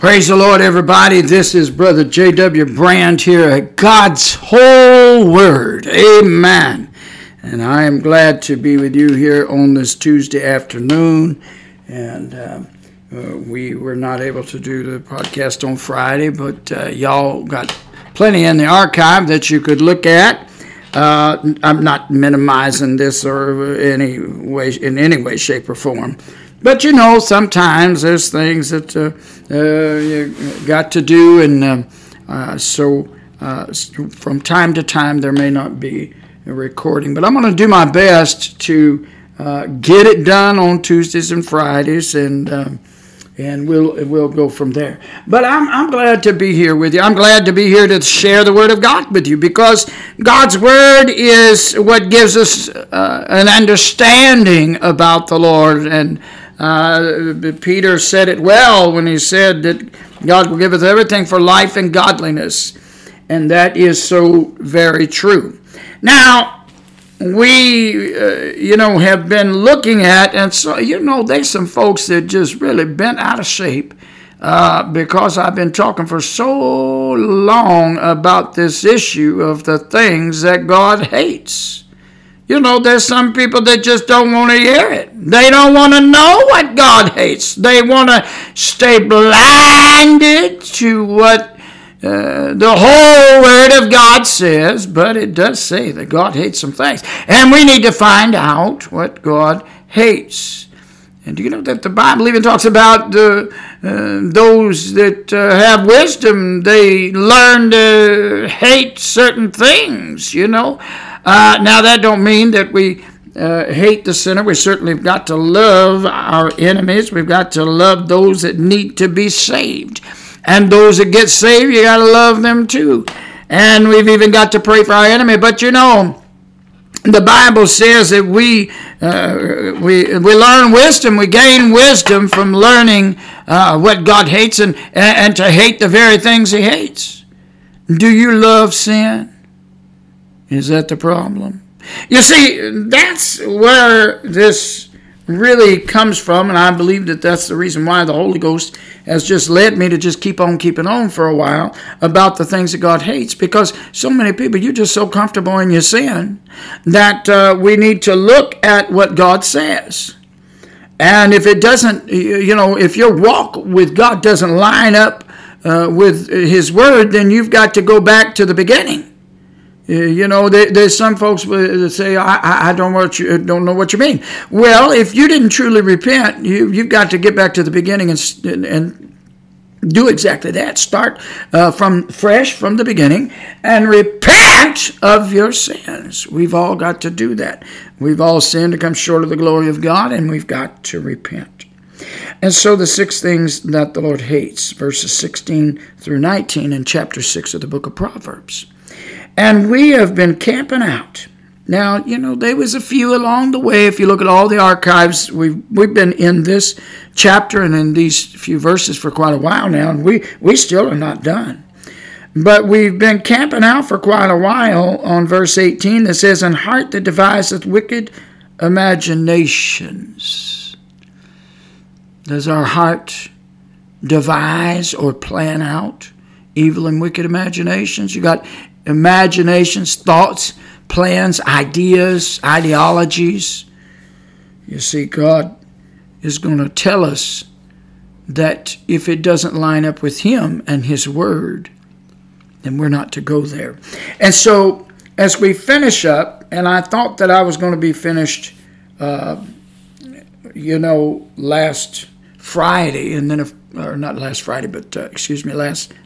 Praise the Lord, everybody. This is Brother J.W. Brand here at God's Whole Word. Amen. And I am glad to be with you here on this Tuesday afternoon. And we were not able to do the podcast on Friday, but y'all got plenty in the archive that you could look at. I'm not minimizing this or in any way, shape, or form. But, you know, sometimes there's things that you got to do, and so from time to time there may not be a recording. But I'm going to do my best to get it done on Tuesdays and Fridays, and we'll go from there. But I'm glad to be here with you. I'm glad to be here to share the Word of God with you, because God's Word is what gives us an understanding about the Lord. And Peter said it well when he said that God will give us everything for life and godliness. And that is so very true. Now, we, have been looking at, and so, there's some folks that just really bent out of shape because I've been talking for so long about this issue of the things that God hates. There's some people that just don't want to hear it. They don't want to know what God hates. They want to stay blinded to what the whole Word of God says, but it does say that God hates some things. And we need to find out what God hates. And do you know that the Bible even talks about those that have wisdom, they learn to hate certain things, Now, that don't mean that we hate the sinner. We certainly have got to love our enemies. We've got to love those that need to be saved. And those that get saved, you got to love them too. And we've even got to pray for our enemy. But, the Bible says that we learn wisdom. We gain wisdom from learning what God hates and to hate the very things He hates. Do you love sin? Is that the problem? You see, that's where this really comes from, and I believe that that's the reason why the Holy Ghost has just led me to just keep on keeping on for a while about the things that God hates, because so many people, you're just so comfortable in your sin that we need to look at what God says. And if it doesn't, if your walk with God doesn't line up with His Word, then you've got to go back to the beginning. There's some folks that say, "I don't know what you mean." Well, if you didn't truly repent, you've got to get back to the beginning and do exactly that. Start from fresh from the beginning and repent of your sins. We've all got to do that. We've all sinned to come short of the glory of God, and we've got to repent. And so the six things that the Lord hates, verses 16 through 19 in chapter 6 of the book of Proverbs. And we have been camping out. Now, there was a few along the way. If you look at all the archives, we've been in this chapter and in these few verses for quite a while now, and we still are not done. But we've been camping out for quite a while on verse 18 that says, "An heart that deviseth wicked imaginations." Does our heart devise or plan out evil and wicked imaginations? You got imaginations, thoughts, plans, ideas, ideologies. You see, God is going to tell us that if it doesn't line up with Him and His Word, then we're not to go there. And so, as we finish up, and I thought that I was going to be finished, last Friday, and then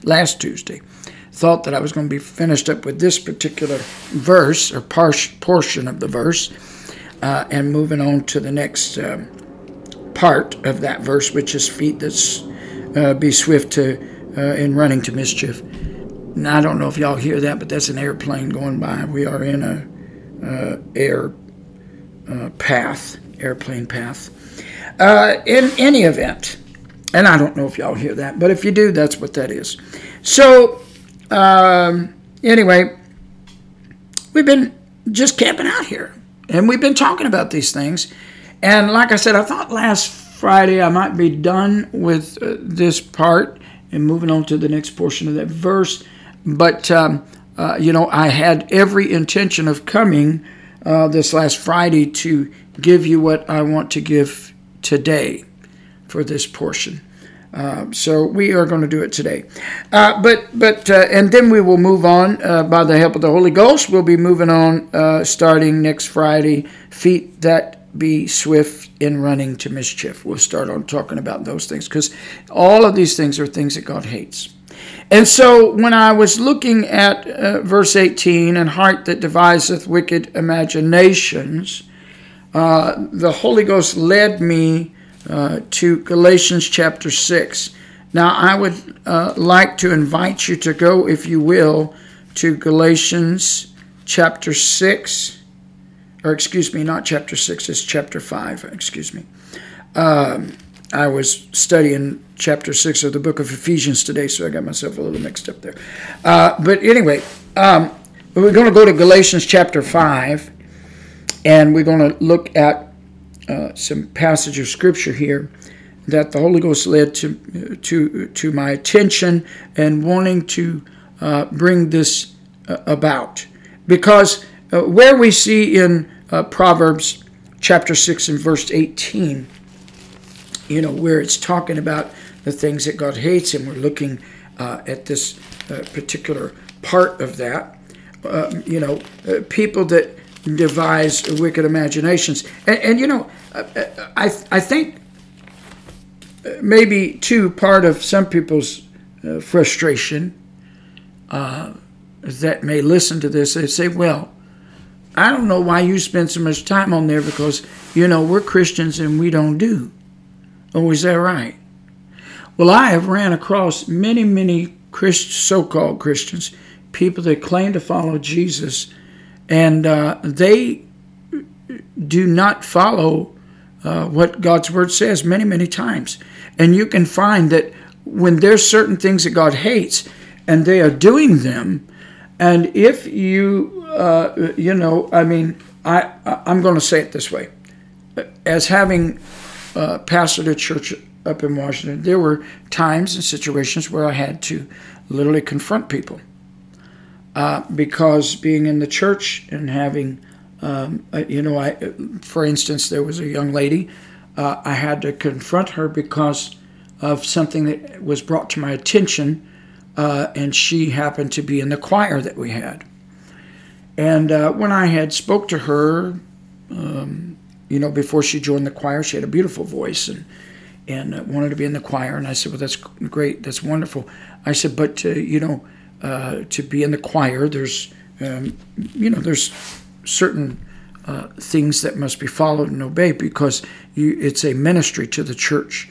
last Tuesday. Thought that I was going to be finished up with this particular verse or portion of the verse and moving on to the next part of that verse, which is feet that be swift to in running to mischief. Now, I don't know if y'all hear that, but that's an airplane going by. We are in a airplane path. In any event, and I don't know if y'all hear that, but if you do, that's what that is. So, anyway, we've been just camping out here, and we've been talking about these things. And like I said, I thought last Friday I might be done with this part, and moving on to the next portion of that verse. But, I had every intention of coming this last Friday to give you what I want to give today for this portion. So we are going to do it today. And then we will move on by the help of the Holy Ghost. We'll be moving on starting next Friday, feet that be swift in running to mischief. We'll start on talking about those things, because all of these things are things that God hates. And so when I was looking at verse 18, and heart that deviseth wicked imaginations, the Holy Ghost led me to Galatians chapter 6. Now, I would like to invite you to go, if you will, to Galatians chapter 6. Or excuse me, not chapter 6, it's chapter 5. Excuse me. I was studying chapter 6 of the book of Ephesians today, so I got myself a little mixed up there. But anyway, we're going to go to Galatians chapter 5, and we're going to look at some passage of scripture here that the Holy Ghost led to my attention, and wanting to bring this about, because where we see in Proverbs chapter 6 and verse 18, where it's talking about the things that God hates, and we're looking at this particular part of that, people that devise wicked imaginations. And I think maybe, too, part of some people's frustration that may listen to this, they say, well, I don't know why you spend so much time on there, because, we're Christians and we don't do. Oh, is that right? Well, I have ran across many, many so-called Christians, people that claim to follow Jesus, and they do not follow what God's Word says many, many times. And you can find that when there's certain things that God hates, and they are doing them, and if you, I'm going to say it this way. As having pastored a church up in Washington, there were times and situations where I had to literally confront people. Because being in the church and having, for instance, there was a young lady. I had to confront her because of something that was brought to my attention, and she happened to be in the choir that we had. And when I had spoke to her, before she joined the choir, she had a beautiful voice and wanted to be in the choir. And I said, well, that's great. That's wonderful. I said, but, to be in the choir, there's certain things that must be followed and obeyed, because it's a ministry to the church.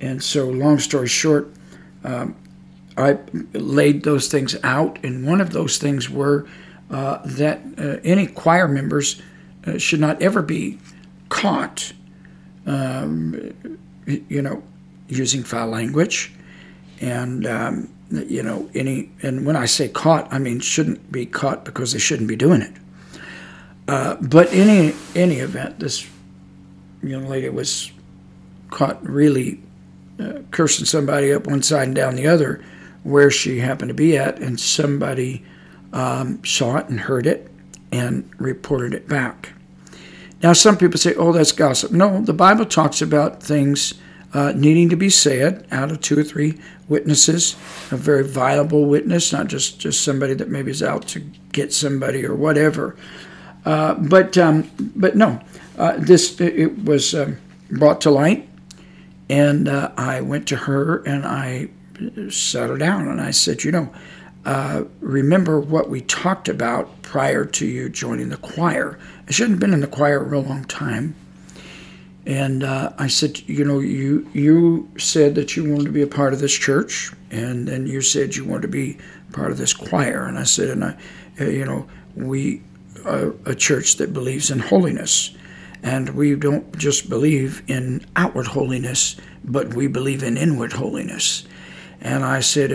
And so, long story short, I laid those things out, and one of those things were that any choir members should not ever be caught, using foul language, and and when I say caught, I mean shouldn't be caught, because they shouldn't be doing it. But in any event, this young lady was caught really cursing somebody up one side and down the other, where she happened to be at, and somebody saw it and heard it and reported it back. Now, some people say, oh, that's gossip. No, the Bible talks about things needing to be said out of two or three witnesses, a very viable witness, not just somebody that maybe is out to get somebody or whatever. It was brought to light, and I went to her and I sat her down and I said, remember what we talked about prior to you joining the choir. I shouldn't have been in the choir a real long time. And I said, you said that you wanted to be a part of this church, and then you said you wanted to be part of this choir. And I said, we are a church that believes in holiness, and we don't just believe in outward holiness, but we believe in inward holiness. And I said,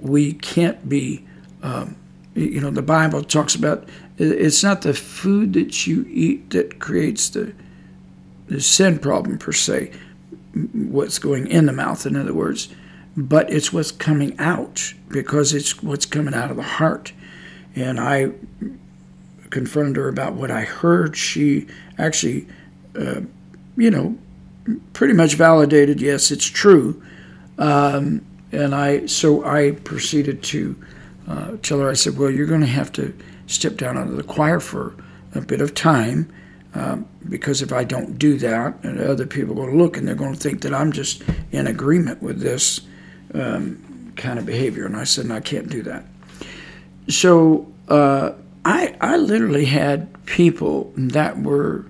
we can't be, the Bible talks about, it's not the food that you eat that creates the sin problem per se, what's going in the mouth, in other words, but it's what's coming out, because it's what's coming out of the heart. And I confronted her about what I heard. She actually, pretty much validated, yes, it's true. So I proceeded to tell her, I said, well, you're going to have to step down out of the choir for a bit of time, because if I don't do that, and other people are going to look and they're going to think that I'm just in agreement with this kind of behavior. And I said, no, I can't do that. So I literally had people that were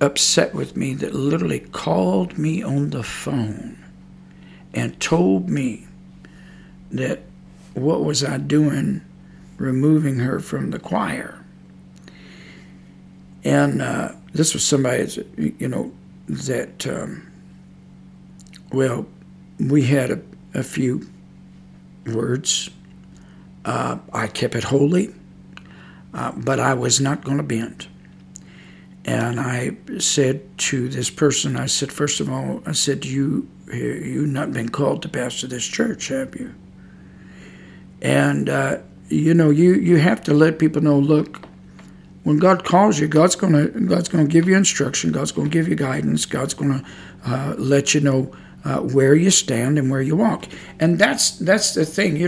upset with me, that literally called me on the phone and told me that what was I doing removing her from the choir. And this was somebody, that, we had a few words. I kept it holy, but I was not going to bend. And I said to this person, I said, first of all, I said, you've not been called to pastor this church, have you? And, you have to let people know, look, when God calls you, God's going to give you instruction. God's going to give you guidance. God's going to let you know where you stand and where you walk. And that's the thing,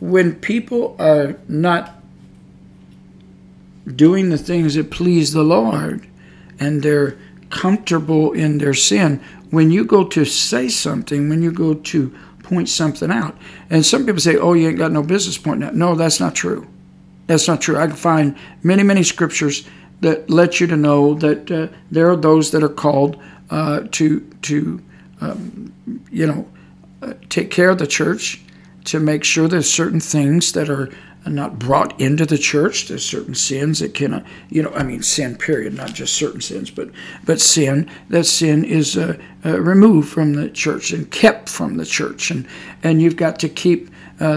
when people are not doing the things that please the Lord and they're comfortable in their sin, when you go to say something, when you go to point something out, and some people say, oh, you ain't got no business pointing out. No, that's not true. That's not true. I can find many, many scriptures that let you to know that there are those that are called to take care of the church, to make sure there's certain things that are not brought into the church. There's certain sins that cannot, sin, period, not just certain sins, but sin. That sin is removed from the church and kept from the church, and you've got to keep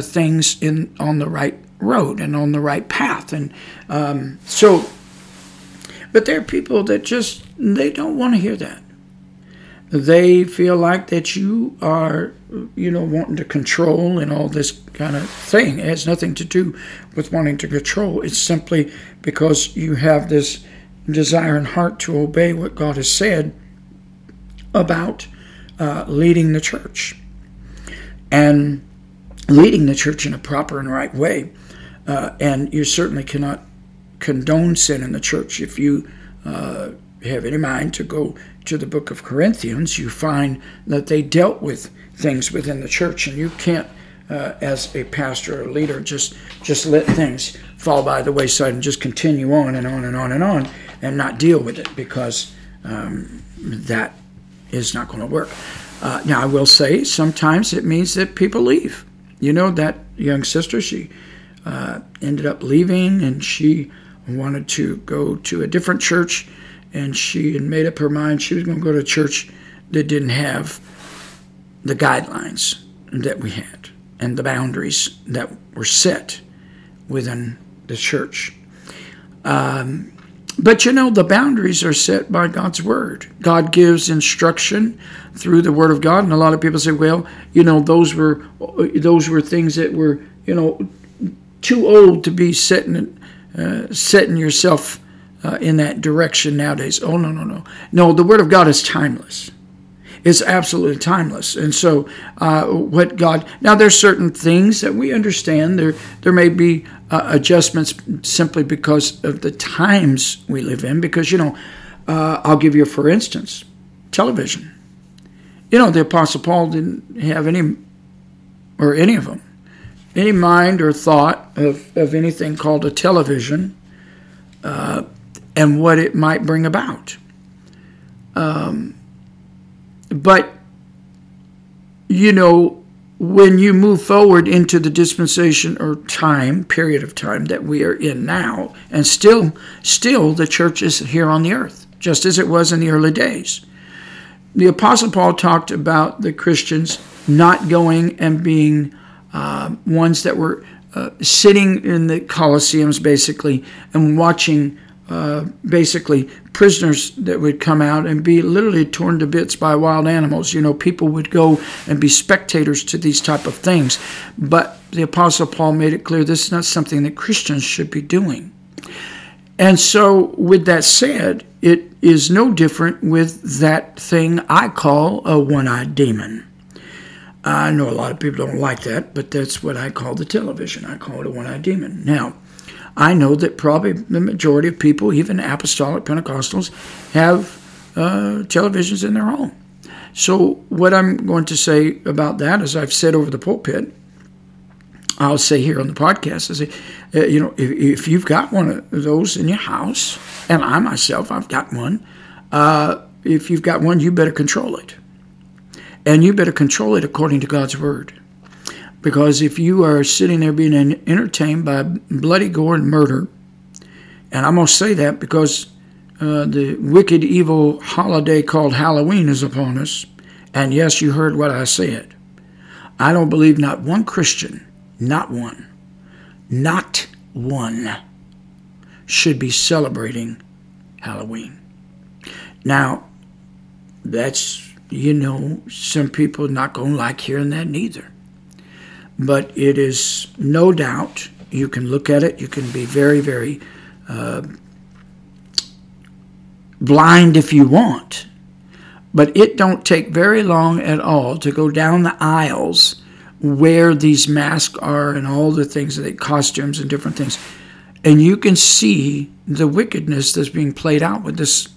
things on the right road and on the right path. And but there are people that just, they don't want to hear that. They feel like that you are, wanting to control and all this kind of thing. It has nothing to do with wanting to control. It's simply because you have this desire and heart to obey what God has said about leading the church. And leading the church in a proper and right way. And you certainly cannot condone sin in the church. If you have any mind to go to the book of Corinthians, you find that they dealt with things within the church, and you can't, as a pastor or leader, just let things fall by the wayside and just continue on and on and on and on and not deal with it, because that is not going to work. Now, I will say sometimes it means that people leave. That young sister, she ended up leaving, and she wanted to go to a different church. And she had made up her mind she was going to go to a church that didn't have the guidelines that we had and the boundaries that were set within the church. But the boundaries are set by God's Word. God gives instruction through the Word of God. And a lot of people say, well, those were things that were, too old to be setting yourself in that direction nowadays. Oh, no. The Word of God is timeless. It's absolutely timeless. And so, what God, now there's certain things that we understand. There may be adjustments simply because of the times we live in. Because I'll give you, for instance, television. The Apostle Paul didn't have any mind or thought of anything called a television. And what it might bring about. But, when you move forward into the dispensation or period of time that we are in now, and still the church is here on the earth, just as it was in the early days. The Apostle Paul talked about the Christians not going and being ones that were sitting in the Colosseums, basically, and watching basically prisoners that would come out and be literally torn to bits by wild animals. You know, people would go and be spectators to these type of things. But the Apostle Paul made it clear this is not something that Christians should be doing. And so with that said, it is no different with that thing I call a one-eyed demon. I know a lot of people don't like that, but that's what I call the television. I call it a one-eyed demon. Now, I know that probably the majority of people, even apostolic Pentecostals, have televisions in their home. So what I'm going to say about that, as I've said over the pulpit, I'll say here on the podcast, I say, you know, if you've got one of those in your house, and I myself, I've got one, if you've got one, you better control it. And you better control it according to God's Word. Because if you are sitting there being entertained by bloody gore and murder, and I'm going to say that because the wicked, evil holiday called Halloween is upon us, and yes, you heard what I said. I don't believe not one Christian, not one, should be celebrating Halloween. Now, that's, you know, some people not going to like hearing that neither. But it is no doubt, you can look at it, you can be very, very blind if you want. But it don't take very long at all to go down the aisles where these masks are and all the things, the costumes and different things. And you can see the wickedness that's being played out with this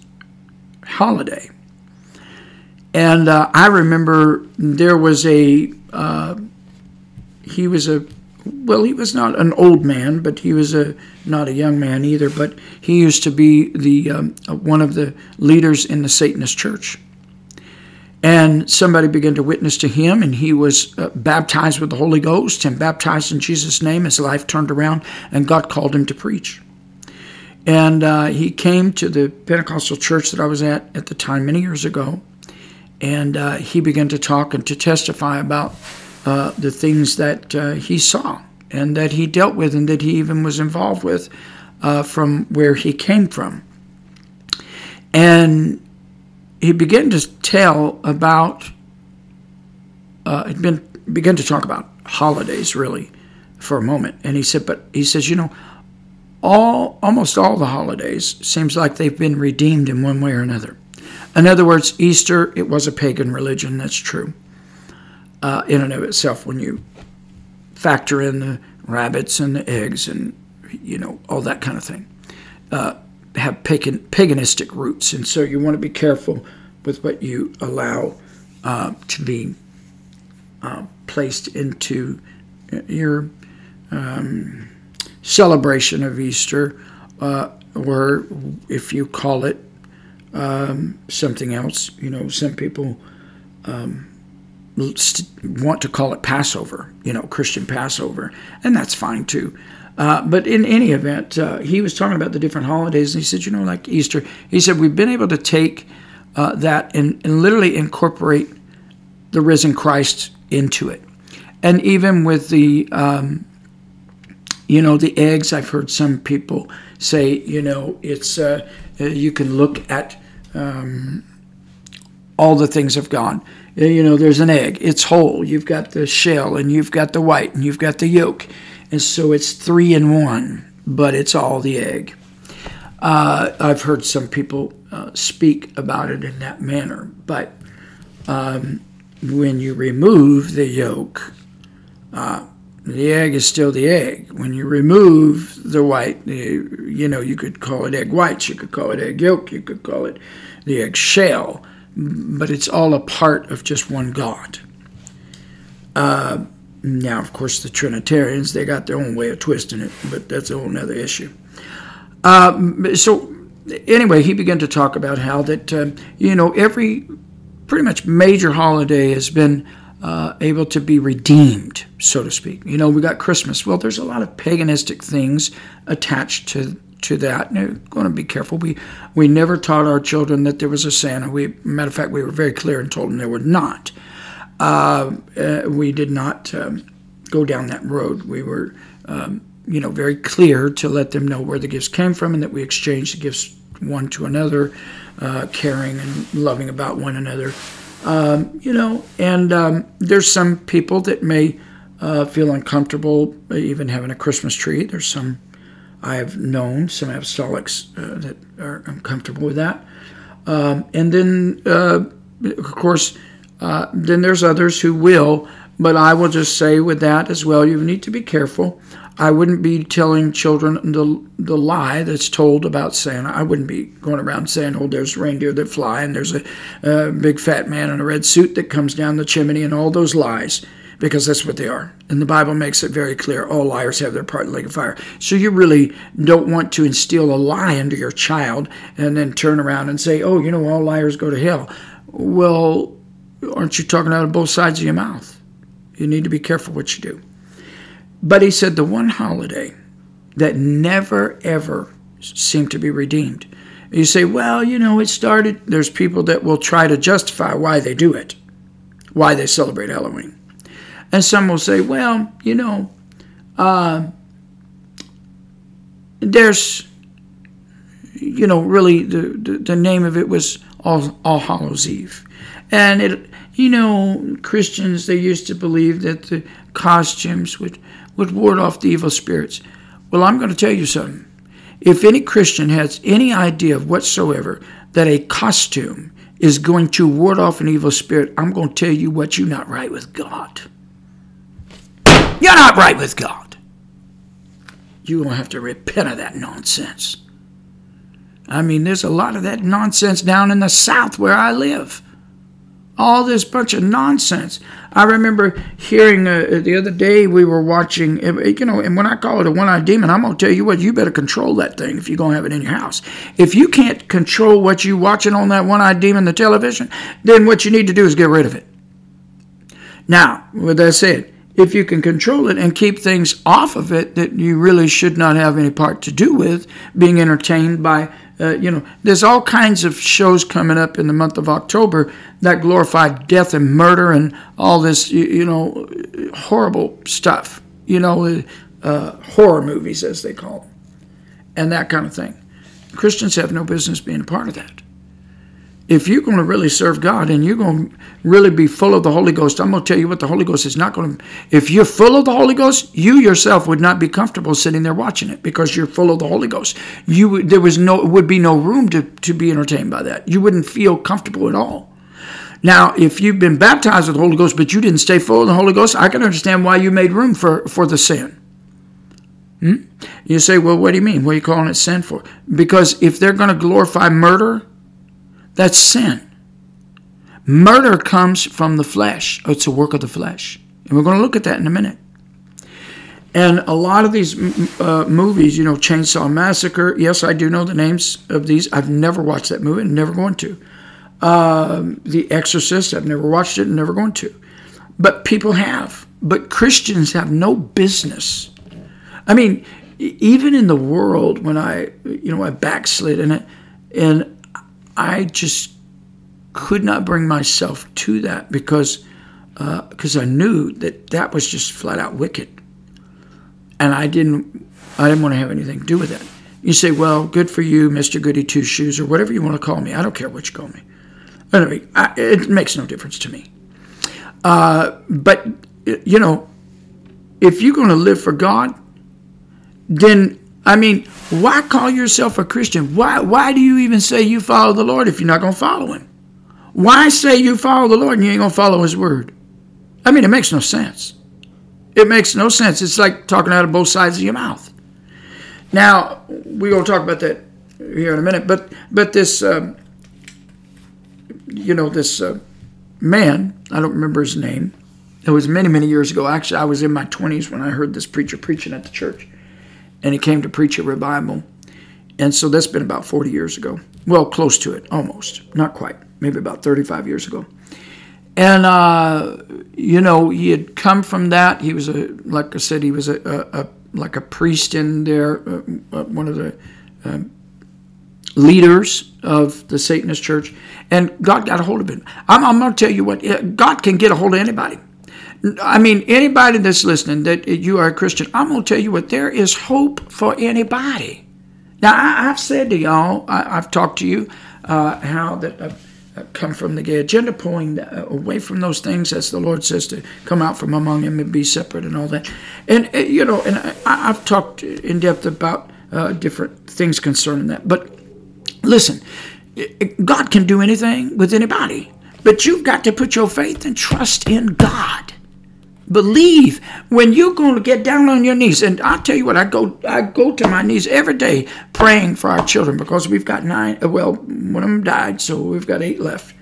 holiday. And I remember there was he was not an old man, but he was not a young man either, but he used to be the one of the leaders in the Satanist church. And somebody began to witness to him, and he was baptized with the Holy Ghost and baptized in Jesus' name. His life turned around, and God called him to preach. And he came to the Pentecostal church that I was at the time many years ago, and he began to talk and to testify about the things that he saw and that he dealt with and that he even was involved with from where he came from. And he began to tell about, began to talk about holidays really for a moment. And he said, you know, almost all the holidays seems like they've been redeemed in one way or another. In other words, Easter, it was a pagan religion, that's true, in and of itself, when you factor in the rabbits and the eggs and, you know, all that kind of thing, have paganistic roots. And so you want to be careful with what you allow to be placed into your celebration of Easter, or if you call it something else. You know, some people want to call it Passover, you know, Christian Passover, and that's fine too. But in any event, he was talking about the different holidays, and he said, you know, like Easter, he said, we've been able to take that and literally incorporate the risen Christ into it. And even with the, you know, the eggs, I've heard some people say, you know, it's you can look at all the things of God. You know, there's an egg. It's whole. You've got the shell, and you've got the white, and you've got the yolk. And so it's 3 in 1, but it's all the egg. I've heard some people speak about it in that manner. But when you remove the yolk, the egg is still the egg. When you remove the white, you know, you could call it egg whites, you could call it egg yolk, you could call it the egg shell. But it's all a part of just one God. Now, of course, the Trinitarians, they got their own way of twisting it, but that's a whole nother issue. So anyway, he began to talk about how that, you know, every pretty much major holiday has been able to be redeemed, so to speak. You know, we got Christmas. Well, there's a lot of paganistic things attached to that. Now, going to be careful. We never taught our children that there was a Santa. Matter of fact, we were very clear and told them there were not. We did not go down that road. We were very clear to let them know where the gifts came from and that we exchange the gifts one to another, caring and loving about one another. There's some people that may feel uncomfortable even having a Christmas tree. There's some I've known, some apostolics that are uncomfortable with that. Then there's others who will, but I will just say with that as well, you need to be careful. I wouldn't be telling children the lie that's told about Santa. I wouldn't be going around saying, oh, there's reindeer that fly, and there's a big fat man in a red suit that comes down the chimney, and all those lies, because that's what they are. And the Bible makes it very clear, all liars have their part in the lake of fire. So you really don't want to instill a lie into your child and then turn around and say, oh, all liars go to hell. Well, aren't you talking out of both sides of your mouth? You need to be careful what you do. But he said the one holiday that never, ever seemed to be redeemed. You say, well, it started. There's people that will try to justify why they do it, why they celebrate Halloween. And some will say, well, there's, really the name of it was All Hallows' Eve. And, Christians, they used to believe that the costumes would ward off the evil spirits. Well, I'm going to tell you something. If any Christian has any idea whatsoever that a costume is going to ward off an evil spirit, I'm going to tell you what, you're not right with God. You're not right with God. You're going to have to repent of that nonsense. There's a lot of that nonsense down in the South where I live. All this bunch of nonsense. I remember hearing the other day we were watching, and when I call it a one-eyed demon, I'm going to tell you what, you better control that thing if you're going to have it in your house. If you can't control what you're watching on that one-eyed demon, the television, then what you need to do is get rid of it. Now, with that said, if you can control it and keep things off of it that you really should not have any part to do with, being entertained by, there's all kinds of shows coming up in the month of October that glorify death and murder and all this, horrible stuff, horror movies as they call them, and that kind of thing. Christians have no business being a part of that. If you're going to really serve God and you're going to really be full of the Holy Ghost, I'm going to tell you what, the Holy Ghost is not going to... If you're full of the Holy Ghost, you yourself would not be comfortable sitting there watching it because you're full of the Holy Ghost. There would be no room to be entertained by that. You wouldn't feel comfortable at all. Now, if you've been baptized with the Holy Ghost but you didn't stay full of the Holy Ghost, I can understand why you made room for the sin. You say, well, what do you mean? What are you calling it sin for? Because if they're going to glorify murder... That's sin. Murder comes from the flesh. It's a work of the flesh. And we're going to look at that in a minute. And a lot of these movies, Chainsaw Massacre. Yes, I do know the names of these. I've never watched that movie and never going to. The Exorcist, I've never watched it and never going to. But people have. But Christians have no business. Even in the world when I backslid in it and I just could not bring myself to that because I knew that was just flat out wicked, and I didn't want to have anything to do with that. You say, well, good for you, Mr. Goody Two Shoes, or whatever you want to call me. I don't care what you call me. Anyway, it makes no difference to me. But if you're going to live for God, then. Why call yourself a Christian? Why do you even say you follow the Lord if you're not going to follow him? Why say you follow the Lord and you ain't going to follow his word? It makes no sense. It makes no sense. It's like talking out of both sides of your mouth. Now, we're going to talk about that here in a minute, but this, this man, I don't remember his name. It was many, many years ago. Actually, I was in my 20s when I heard this preacher preaching at the church. And he came to preach a revival. And so that's been about 40 years ago. Well, close to it, almost. Not quite. Maybe about 35 years ago. And, he had come from that. He was, like I said, he was a priest in there, one of the leaders of the Satanist church. And God got a hold of him. I'm going to tell you what, God can get a hold of anybody. I mean, anybody that's listening that you are a Christian, I'm going to tell you what, there is hope for anybody. Now, I've said to y'all, I've talked to you, how that I've come from the gay agenda, pulling away from those things, as the Lord says, to come out from among them and be separate and all that. And, you know, and I've talked in depth about different things concerning that. But listen, God can do anything with anybody. But you've got to put your faith and trust in God. Believe when you're going to get down on your knees. And I'll tell you what, I go to my knees every day praying for our children, because we've got 9. Well, one of them died, so we've got 8 left.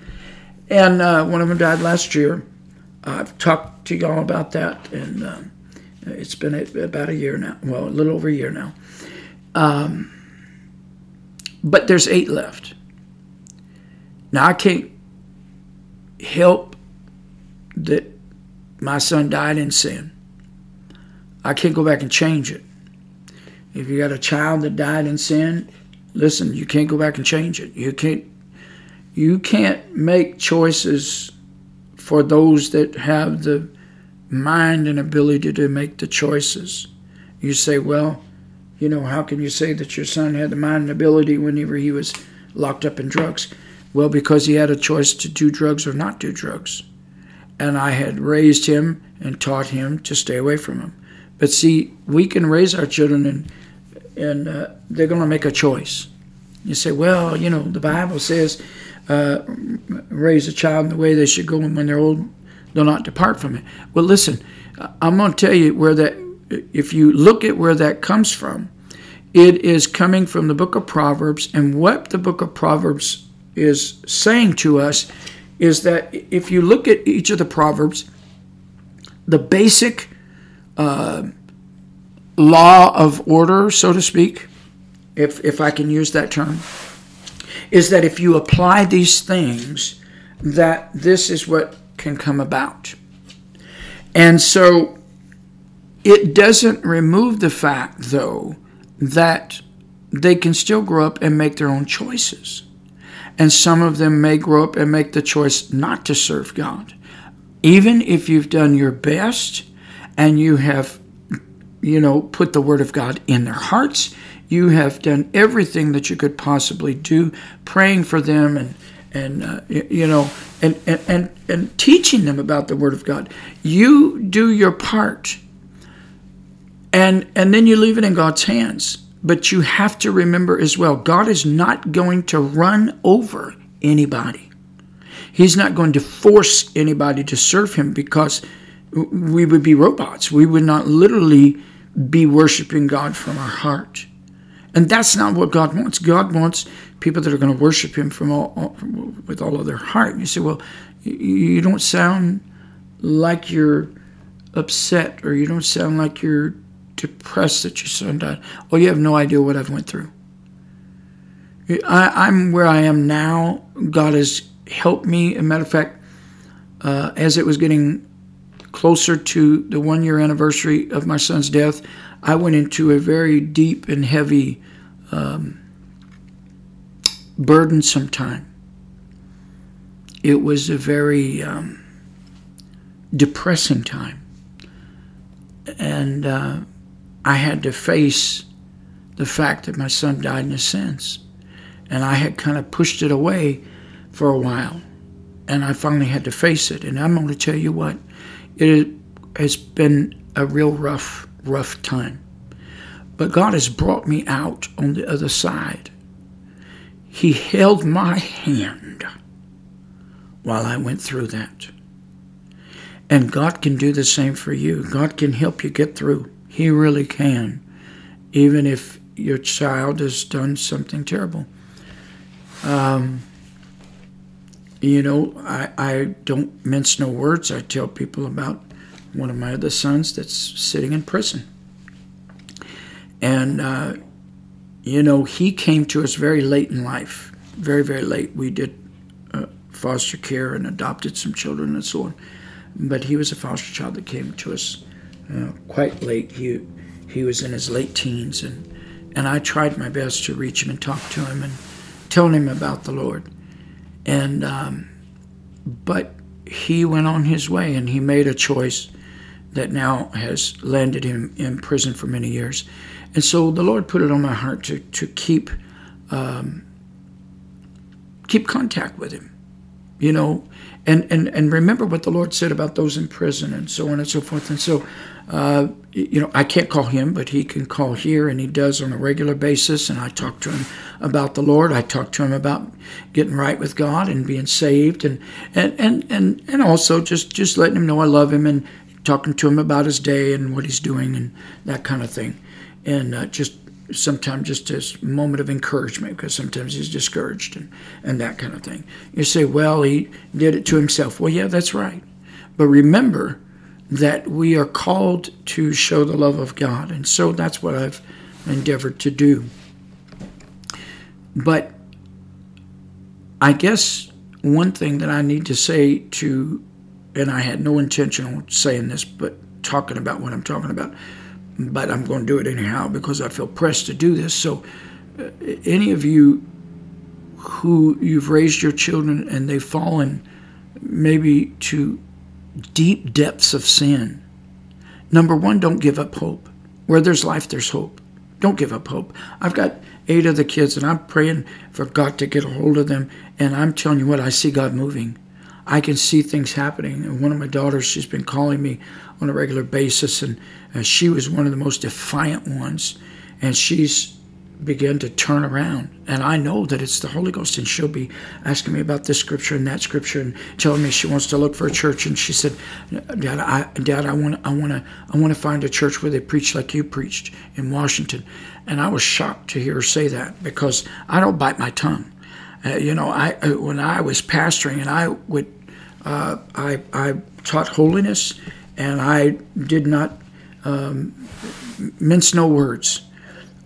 And one of them died last year. I've talked to y'all about that, and it's been about a year now. Well, a little over a year now. But there's 8 left. Now, I can't help that my son died in sin. I can't go back and change it. If you got a child that died in sin, listen, you can't go back and change it. You can't make choices for those that have the mind and ability to make the choices. You say, well, you know, how can you say that your son had the mind and ability whenever he was locked up in drugs? Well, because he had a choice to do drugs or not do drugs. And I had raised him and taught him to stay away from him. But see, we can raise our children, and they're going to make a choice. You say, well, you know, the Bible says raise a child in the way they should go, and when they're old, they'll not depart from it. Well, listen, I'm going to tell you where that, if you look at where that comes from, it is coming from the book of Proverbs. And what the book of Proverbs is saying to us is that if you look at each of the Proverbs, the basic law of order, so to speak, if I can use that term, is that if you apply these things, that this is what can come about. And so it doesn't remove the fact, though, that they can still grow up and make their own choices. And some of them may grow up and make the choice not to serve God. Even if you've done your best and you have, you know, put the Word of God in their hearts, you have done everything that you could possibly do, praying for them and you know, and teaching them about the Word of God. You do your part, and then you leave it in God's hands. But you have to remember as well, God is not going to run over anybody. He's not going to force anybody to serve him, because we would be robots. We would not literally be worshiping God from our heart. And that's not what God wants. God wants people that are going to worship him from with all of their heart. And you say, well, you don't sound like you're upset, or you don't sound like you're depressed that your son died. Oh, you have no idea what I've went through. I'm where I am now. God has helped me. As a matter of fact, as it was getting closer to the 1-year anniversary of my son's death, I went into a very deep and heavy burdensome time. It was a very depressing time. And I had to face the fact that my son died in his sins. And I had kind of pushed it away for a while. And I finally had to face it. And I'm going to tell you what, it has been a real rough time. But God has brought me out on the other side. He held my hand while I went through that. And God can do the same for you. God can help you get through. He really can, even if your child has done something terrible. You know, I don't mince no words. I tell people about one of my other sons that's sitting in prison. And, you know, he came to us very late in life, very, very late. We did foster care and adopted some children and so on. But he was a foster child that came to us quite late. He was in his late teens, and I tried my best to reach him and talk to him and tell him about the Lord. And but he went on his way, and he made a choice that now has landed him in prison for many years. And so the Lord put it on my heart to keep contact with him, you know, and remember what the Lord said about those in prison and so on and so forth. And so, you know, I can't call him, but he can call here, and he does on a regular basis. And I talk to him about the Lord. I talk to him about getting right with God and being saved, and also just letting him know I love him, and talking to him about his day and what he's doing and that kind of thing. And just sometimes just a moment of encouragement, because sometimes he's discouraged and that kind of thing. You say, well, he did it to himself. Well, yeah, that's right. But remember that we are called to show the love of God. And so that's what I've endeavored to do. But I guess one thing that I need to say to, and I had no intention of saying this, but talking about what I'm talking about, but I'm going to do it anyhow because I feel pressed to do this. So any of you who you've raised your children and they've fallen maybe to deep depths of sin, number one, don't give up hope. Where there's life, there's hope. Don't give up hope. I've got 8 of the kids, and I'm praying for God to get a hold of them, and I'm telling you what, I see God moving. I can see things happening. And one of my daughters, she's been calling me on a regular basis, and she was one of the most defiant ones, and she's began to turn around. And I know that it's the Holy Ghost, and she'll be asking me about this scripture and that scripture, and telling me she wants to look for a church. And she said, Dad, I want to find a church where they preach like you preached in Washington. And I was shocked to hear her say that, because I don't bite my tongue. When I was pastoring, and I would I taught holiness, and I did not mince no words.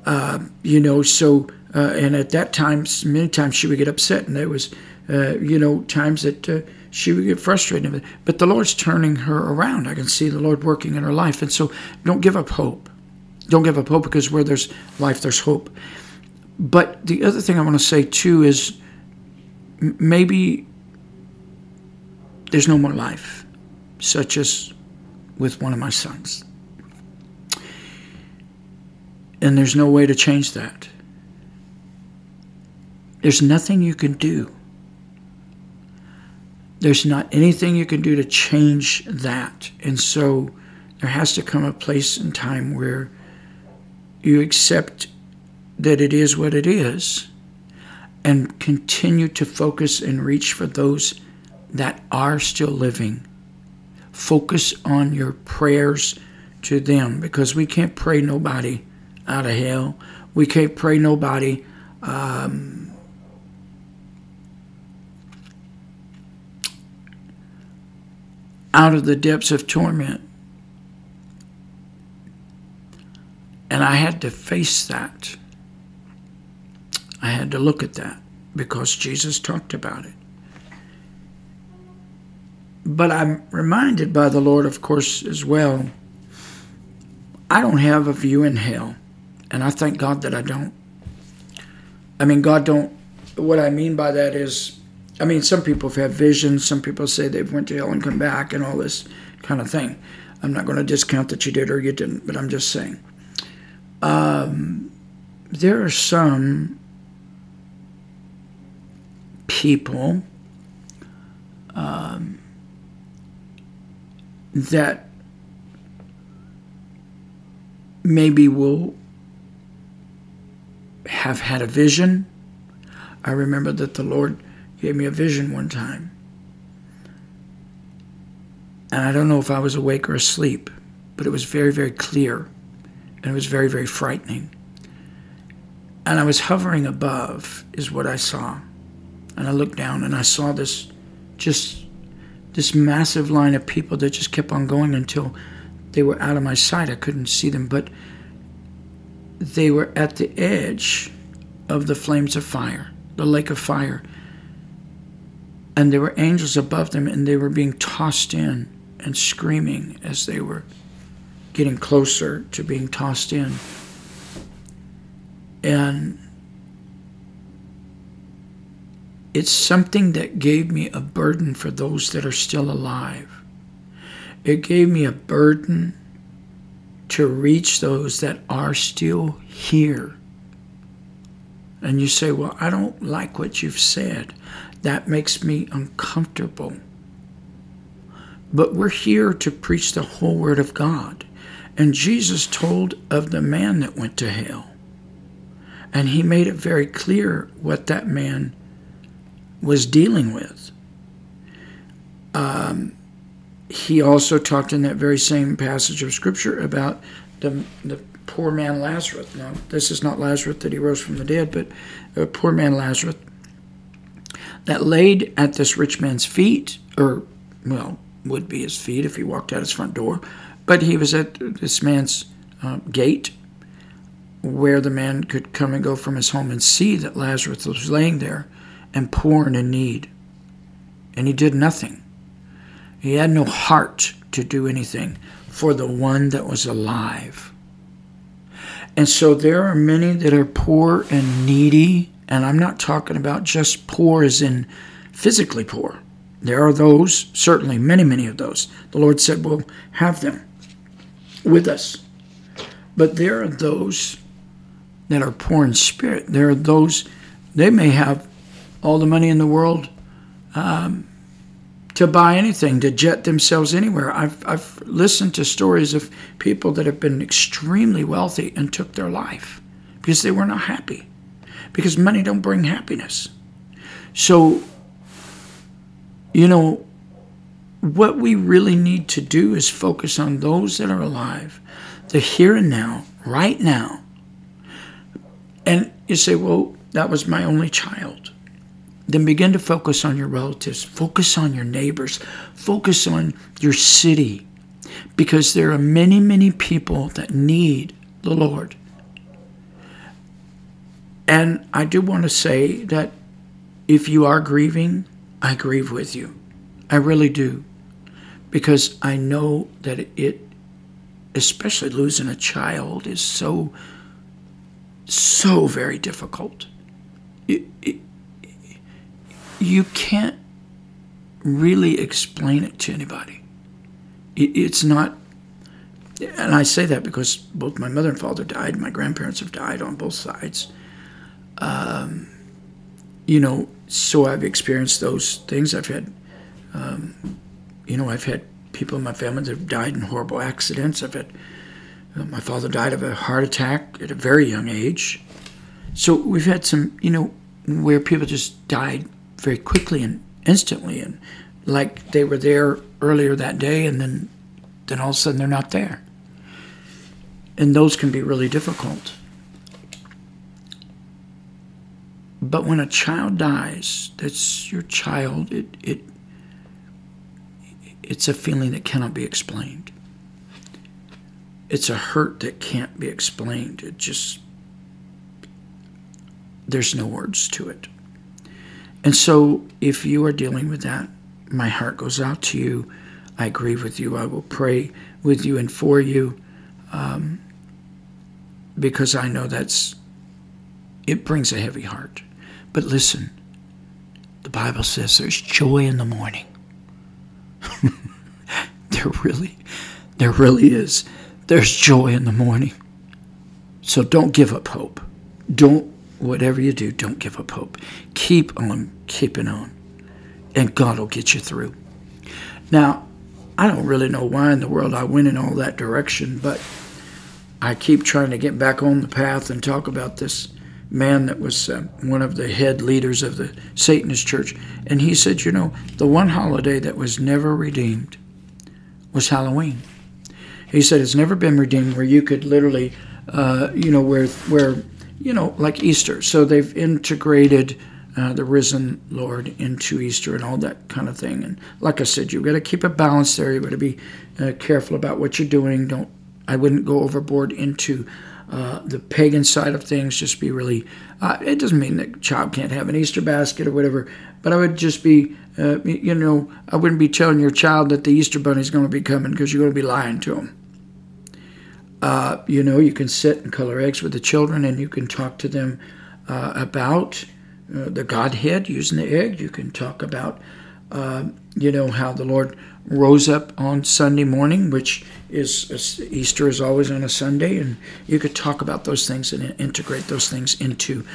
And at that time, many times she would get upset, and there was, times that she would get frustrated. But the Lord's turning her around. I can see the Lord working in her life. And so don't give up hope. Don't give up hope, because where there's life, there's hope. But the other thing I want to say, too, is maybe there's no more life, such as with one of my sons. And there's no way to change that. There's nothing you can do. There's not anything you can do to change that. And so there has to come a place and time where you accept that it is what it is, and continue to focus and reach for those that are still living. Focus on your prayers to them, because we can't pray nobody out of hell. We can't pray nobody out of the depths of torment. And I had to face that. I had to look at that, because Jesus talked about it. But I'm reminded by the Lord, of course, as well, I don't have a view in hell, and I thank God that I don't. I mean, God don't, what I mean by that is, I mean, some people have had visions, some people say they've went to hell and come back and all this kind of thing. I'm not going to discount that you did or you didn't, but I'm just saying. There are some people that maybe will have had a vision. I remember that the Lord gave me a vision one time, and I don't know if I was awake or asleep, but it was very, very clear, and it was very, very frightening. And I was hovering above is what I saw. And I looked down, and I saw this massive line of people that just kept on going until they were out of my sight. I couldn't see them, but they were at the edge of the flames of fire, the lake of fire. And there were angels above them, and they were being tossed in and screaming as they were getting closer to being tossed in. And It's something that gave me a burden for those that are still alive. It gave me a burden to reach those that are still here. And you say, well, I don't like what you've said. That makes me uncomfortable. But we're here to preach the whole Word of God. And Jesus told of the man that went to hell. And he made it very clear what that man was dealing with. He also talked in that very same passage of Scripture about the poor man Lazarus. Now, this is not Lazarus that he rose from the dead, but a poor man Lazarus that laid at this rich man's feet, or, well, would be his feet if he walked out his front door, but he was at this man's gate where the man could come and go from his home and see that Lazarus was laying there and poor and in need. And he did nothing. He had no heart to do anything for the one that was alive. And so there are many that are poor and needy, and I'm not talking about just poor as in physically poor. There are those, certainly many, many of those. The Lord said we'll have them with us. But there are those that are poor in spirit. There are those, they may have all the money in the world to buy anything, to jet themselves anywhere. I've listened to stories of people that have been extremely wealthy and took their life because they were not happy, because money don't bring happiness. So, you know, what we really need to do is focus on those that are alive, the here and now, right now. And you say, well, that was my only child. Then begin to focus on your relatives. Focus on your neighbors. Focus on your city. Because there are many, many people that need the Lord. And I do want to say that if you are grieving, I grieve with you. I really do. Because I know that it, especially losing a child, is so very difficult. You can't really explain it to anybody. It's not, and I say that because both my mother and father died, my grandparents have died on both sides. So I've experienced those things. I've had, I've had people in my family that have died in horrible accidents. I've had, my father died of a heart attack at a very young age. So we've had some, where people just died very quickly and instantly, and like they were there earlier that day, and then all of a sudden they're not there. And those can be really difficult. But when a child dies, that's your child, it's a feeling that cannot be explained. It's a hurt that can't be explained. It just, there's no words to it. And so if you are dealing with that, my heart goes out to you. I agree with you. I will pray with you and for you, because I know it brings a heavy heart. But listen, the Bible says there's joy in the morning. There really is. There's joy in the morning. So don't give up hope. Whatever you do, don't give up hope. Keep on keeping on, and God will get you through. Now, I don't really know why in the world I went in all that direction, but I keep trying to get back on the path and talk about this man that was one of the head leaders of the Satanist church. And he said, the one holiday that was never redeemed was Halloween. He said it's never been redeemed, where you could literally, where like Easter. So they've integrated the risen Lord into Easter and all that kind of thing. And like I said, you've got to keep a balance there. You've got to be careful about what you're doing. I wouldn't go overboard into the pagan side of things. Just be really, it doesn't mean that a child can't have an Easter basket or whatever, but I would just be, I wouldn't be telling your child that the Easter bunny's going to be coming, because you're going to be lying to them. You can sit and color eggs with the children, and you can talk to them about the Godhead, using the egg. You can talk about, how the Lord rose up on Sunday morning, which is Easter is always on a Sunday, and you could talk about those things and integrate those things into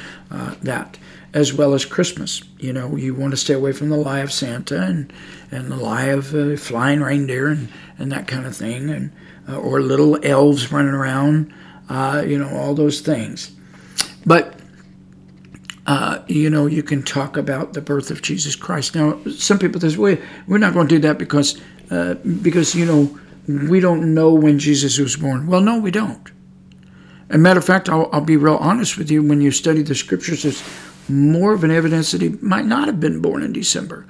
that, as well as Christmas. You know, you want to stay away from the lie of Santa and the lie of flying reindeer and that kind of thing, and or little elves running around, all those things. But you can talk about the birth of Jesus Christ. Now, some people say, we're not going to do that because we don't know when Jesus was born. Well, no, we don't. As a matter of fact, I'll be real honest with you. When you study the Scriptures, there's more of an evidence that he might not have been born in December.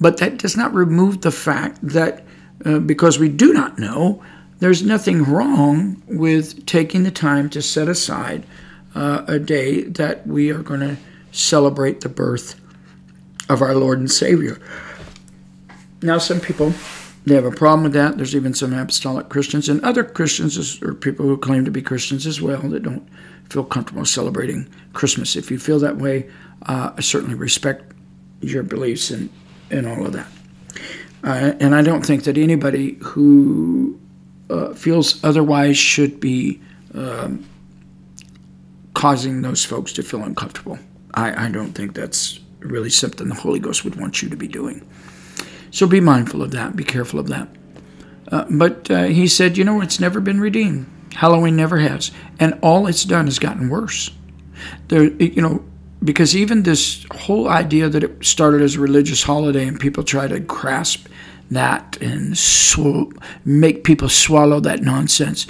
But that does not remove the fact that because we do not know, there's nothing wrong with taking the time to set aside a day that we are going to celebrate the birth of our Lord and Savior. Now, some people, they have a problem with that. There's even some apostolic Christians and other Christians or people who claim to be Christians as well that don't feel comfortable celebrating Christmas. If you feel that way, I certainly respect your beliefs and all of that. And I don't think that anybody who feels otherwise should be causing those folks to feel uncomfortable. I don't think that's really something the Holy Ghost would want you to be doing. So be mindful of that. Be careful of that. But he said, it's never been redeemed. Halloween never has. And all it's done has gotten worse. There, because even this whole idea that it started as a religious holiday and people try to grasp that and make people swallow that nonsense,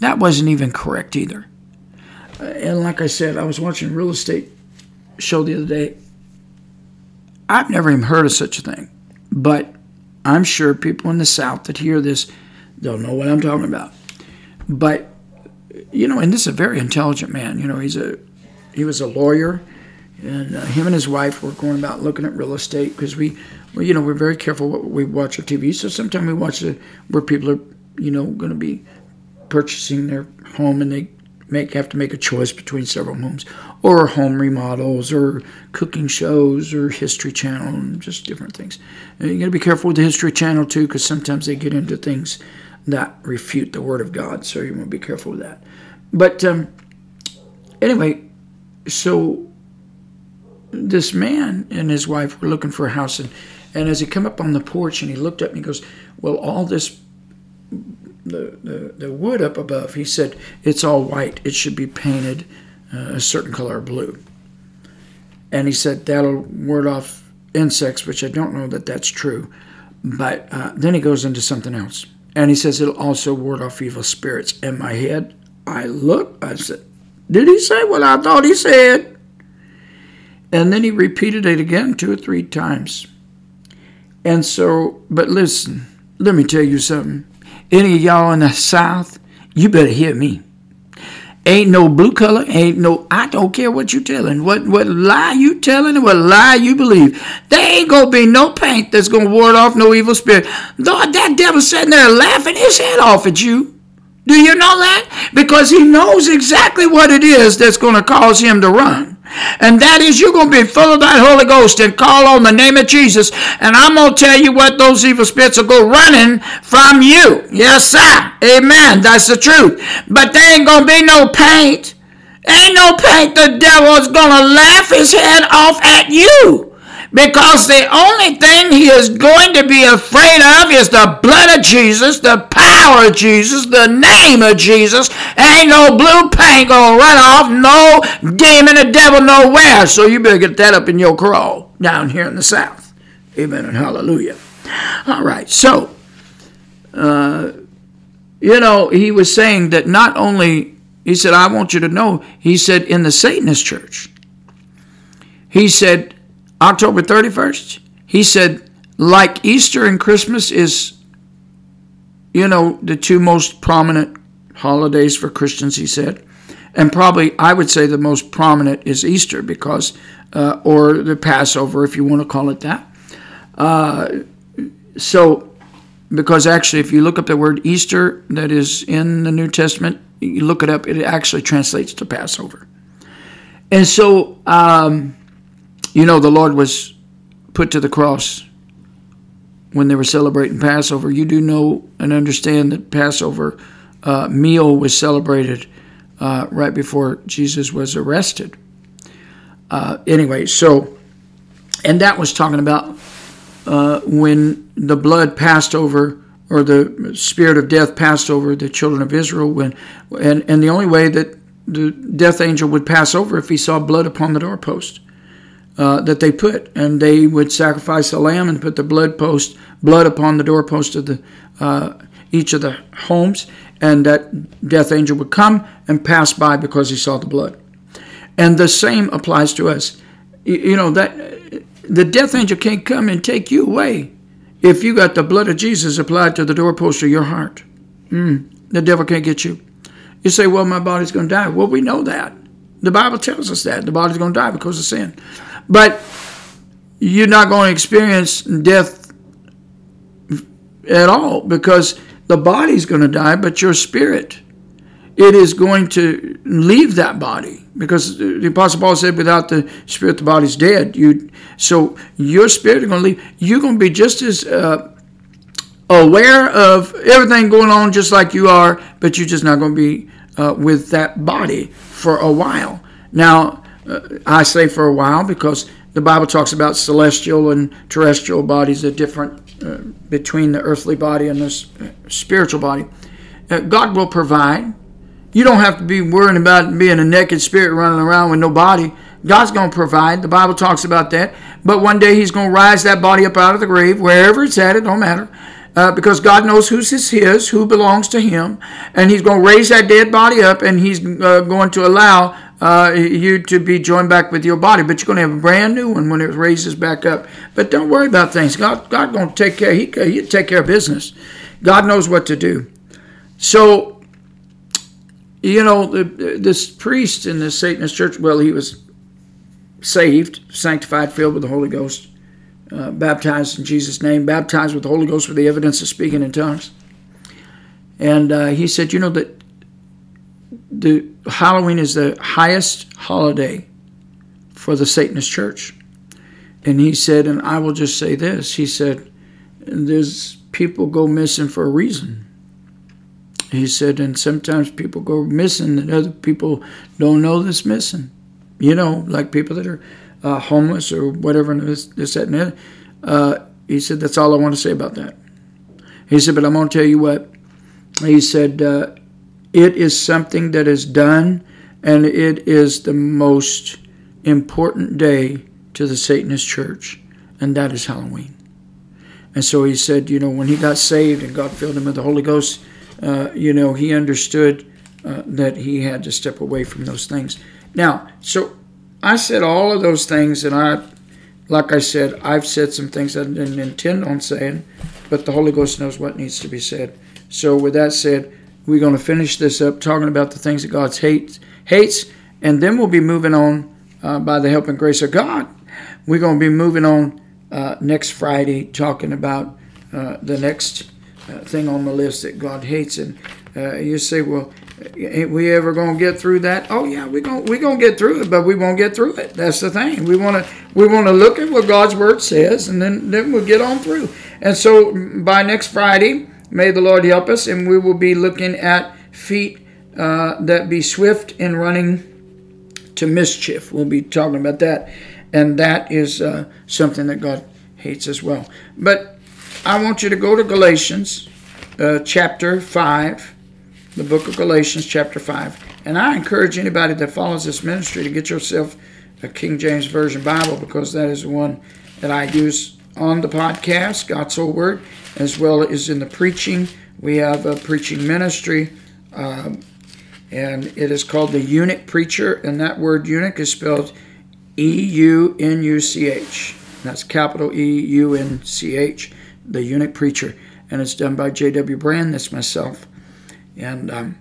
that wasn't even correct either. And like I said, I was watching a real estate show the other day. I've never even heard of such a thing. But I'm sure people in the South that hear this, they'll know what I'm talking about. But, and this is a very intelligent man. He was a lawyer, and him and his wife were going about looking at real estate because we're very careful what we watch on TV. So sometimes we watch where people are, going to be purchasing their home, and they have to make a choice between several homes, or home remodels, or cooking shows, or History Channel, and just different things. And you got to be careful with the History Channel too, because sometimes they get into things that refute the Word of God. So you want to be careful with that. But anyway, so this man and his wife were looking for a house, and as he come up on the porch, and he looked up and he goes, "Well, all this." The wood up above, he said, it's all white. It should be painted a certain color of blue. And he said, that'll ward off insects, which I don't know that that's true. But then he goes into something else. And he says, it'll also ward off evil spirits. In my head, I looked, I said, did he say what I thought he said? And then he repeated it again 2 or 3 times. And so, but listen, let me tell you something. Any of y'all in the South, you better hear me. Ain't no blue color, I don't care what you telling, what lie you telling and what lie you believe. There ain't going to be no paint that's going to ward off no evil spirit. Lord, that devil's sitting there laughing his head off at you. Do you know that? Because he knows exactly what it is that's going to cause him to run. And that is, you're going to be full of that Holy Ghost and call on the name of Jesus. And I'm going to tell you what, those evil spirits will go running from you. Yes, sir. Amen. That's the truth. But there ain't going to be no paint. Ain't no paint. The devil is going to laugh his head off at you. Because the only thing he is going to be afraid of is the blood of Jesus, the power of Jesus, the name of Jesus. Ain't no blue paint gonna run off no demon or devil nowhere. So you better get that up in your crawl down here in the South. Amen and hallelujah. All right, so, he was saying that not only, he said, I want you to know, he said, in the Satanist church, he said, October 31st, he said, like Easter and Christmas is, the two most prominent holidays for Christians, he said. And probably, I would say the most prominent is Easter because, or the Passover, if you want to call it that. So, because actually, if you look up the word Easter that is in the New Testament, you look it up, it actually translates to Passover. And so, You know, the Lord was put to the cross when they were celebrating Passover. You do know and understand that Passover meal was celebrated right before Jesus was arrested. Anyway, so, and that was talking about when the blood passed over, or the spirit of death passed over the children of Israel, and the only way that the death angel would pass over if he saw blood upon the doorpost that they put, and they would sacrifice a lamb and put the blood upon the doorpost of the each of the homes, and that death angel would come and pass by because he saw the blood. And the same applies to us. You know that the death angel can't come and take you away if you got the blood of Jesus applied to the doorpost of your heart. The devil can't get you. You say, well, my body's going to die. Well, we know that. The Bible tells us that. The body's going to die because of sin. But you're not going to experience death at all, because the body's going to die, but your spirit, it is going to leave that body. Because the Apostle Paul said, without the spirit, the body's dead. So your spirit is going to leave. You're going to be just as aware of everything going on just like you are, but you're just not going to be with that body for a while. Now, I say for a while because the Bible talks about celestial and terrestrial bodies that are different between the earthly body and the spiritual body. God will provide. You don't have to be worrying about being a naked spirit running around with no body. God's going to provide. The Bible talks about that. But one day he's going to rise that body up out of the grave, wherever it's at, it don't matter. Because God knows who's his, who belongs to him. And he's going to raise that dead body up, and he's going to allow you to be joined back with your body. But you're going to have a brand new one when it raises back up. But don't worry about things. God going to take care. He'll take care of business. God knows what to do. So, you know, this priest in this Satanist church, well, he was saved, sanctified, filled with the Holy Ghost, baptized in Jesus' name, baptized with the Holy Ghost with the evidence of speaking in tongues. And he said, you know, that the Halloween is the highest holiday for the Satanist church. And he said, and I will just say this, he said, there's people go missing for a reason. He said, and sometimes people go missing that other people don't know that's missing. You know, like people that are homeless or whatever, and this, that, and the other. He said, that's all I want to say about that. He said, but I'm going to tell you what. He said, it is something that is done, and it is the most important day to the Satanist church, and that is Halloween. And so he said, you know, when he got saved and God filled him with the Holy Ghost, you know, he understood that he had to step away from those things. Now, so I said all of those things, and I've said some things I didn't intend on saying, but the Holy Ghost knows what needs to be said. So with that said, we're going to finish this up talking about the things that God hates, and then we'll be moving on by the help and grace of God. We're going to be moving on next Friday talking about the next thing on the list that God hates. And you say, well, ain't we ever going to get through that? Oh yeah, we're going to get through it, but we won't get through it. That's the thing. We want to look at what God's word says, and then we'll get on through. And so by next Friday, may the Lord help us, and we will be looking at feet that be swift in running to mischief. We'll be talking about that, and that is something that God hates as well. But I want you to go to Galatians chapter 5, the book of Galatians chapter 5. And I encourage anybody that follows this ministry to get yourself a King James Version Bible, because that is the one that I use on the podcast, God's Whole Word, as well as in the preaching. We have a preaching ministry, and it is called The Eunuch Preacher. And that word eunuch is spelled E-U-N-U-C-H. That's capital E-U-N-C-H. The Eunuch Preacher, and it's done by J.W. Brand. That's myself. And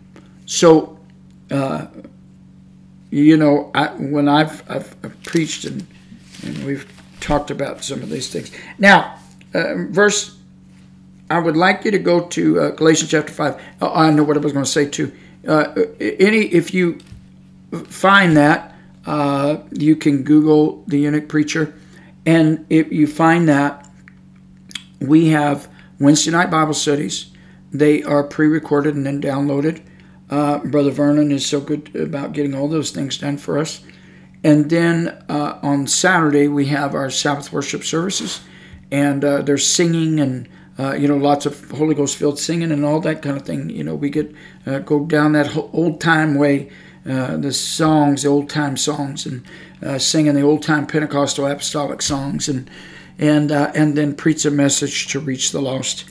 you know, I've preached and we've talked about some of these things. Now, I would like you to go to Galatians chapter 5. Oh, I know what I was going to say too. If you find that, You can Google The Eunuch Preacher. And if you find that, we have Wednesday night Bible studies. They are pre-recorded and then downloaded. Brother Vernon is so good about getting all those things done for us. And then on Saturday, we have our Sabbath worship services. And there's singing and, lots of Holy Ghost-filled singing and all that kind of thing. You know, we get go down that old-time way, the old-time songs, and singing the old-time Pentecostal apostolic songs, and then preach a message to reach the lost.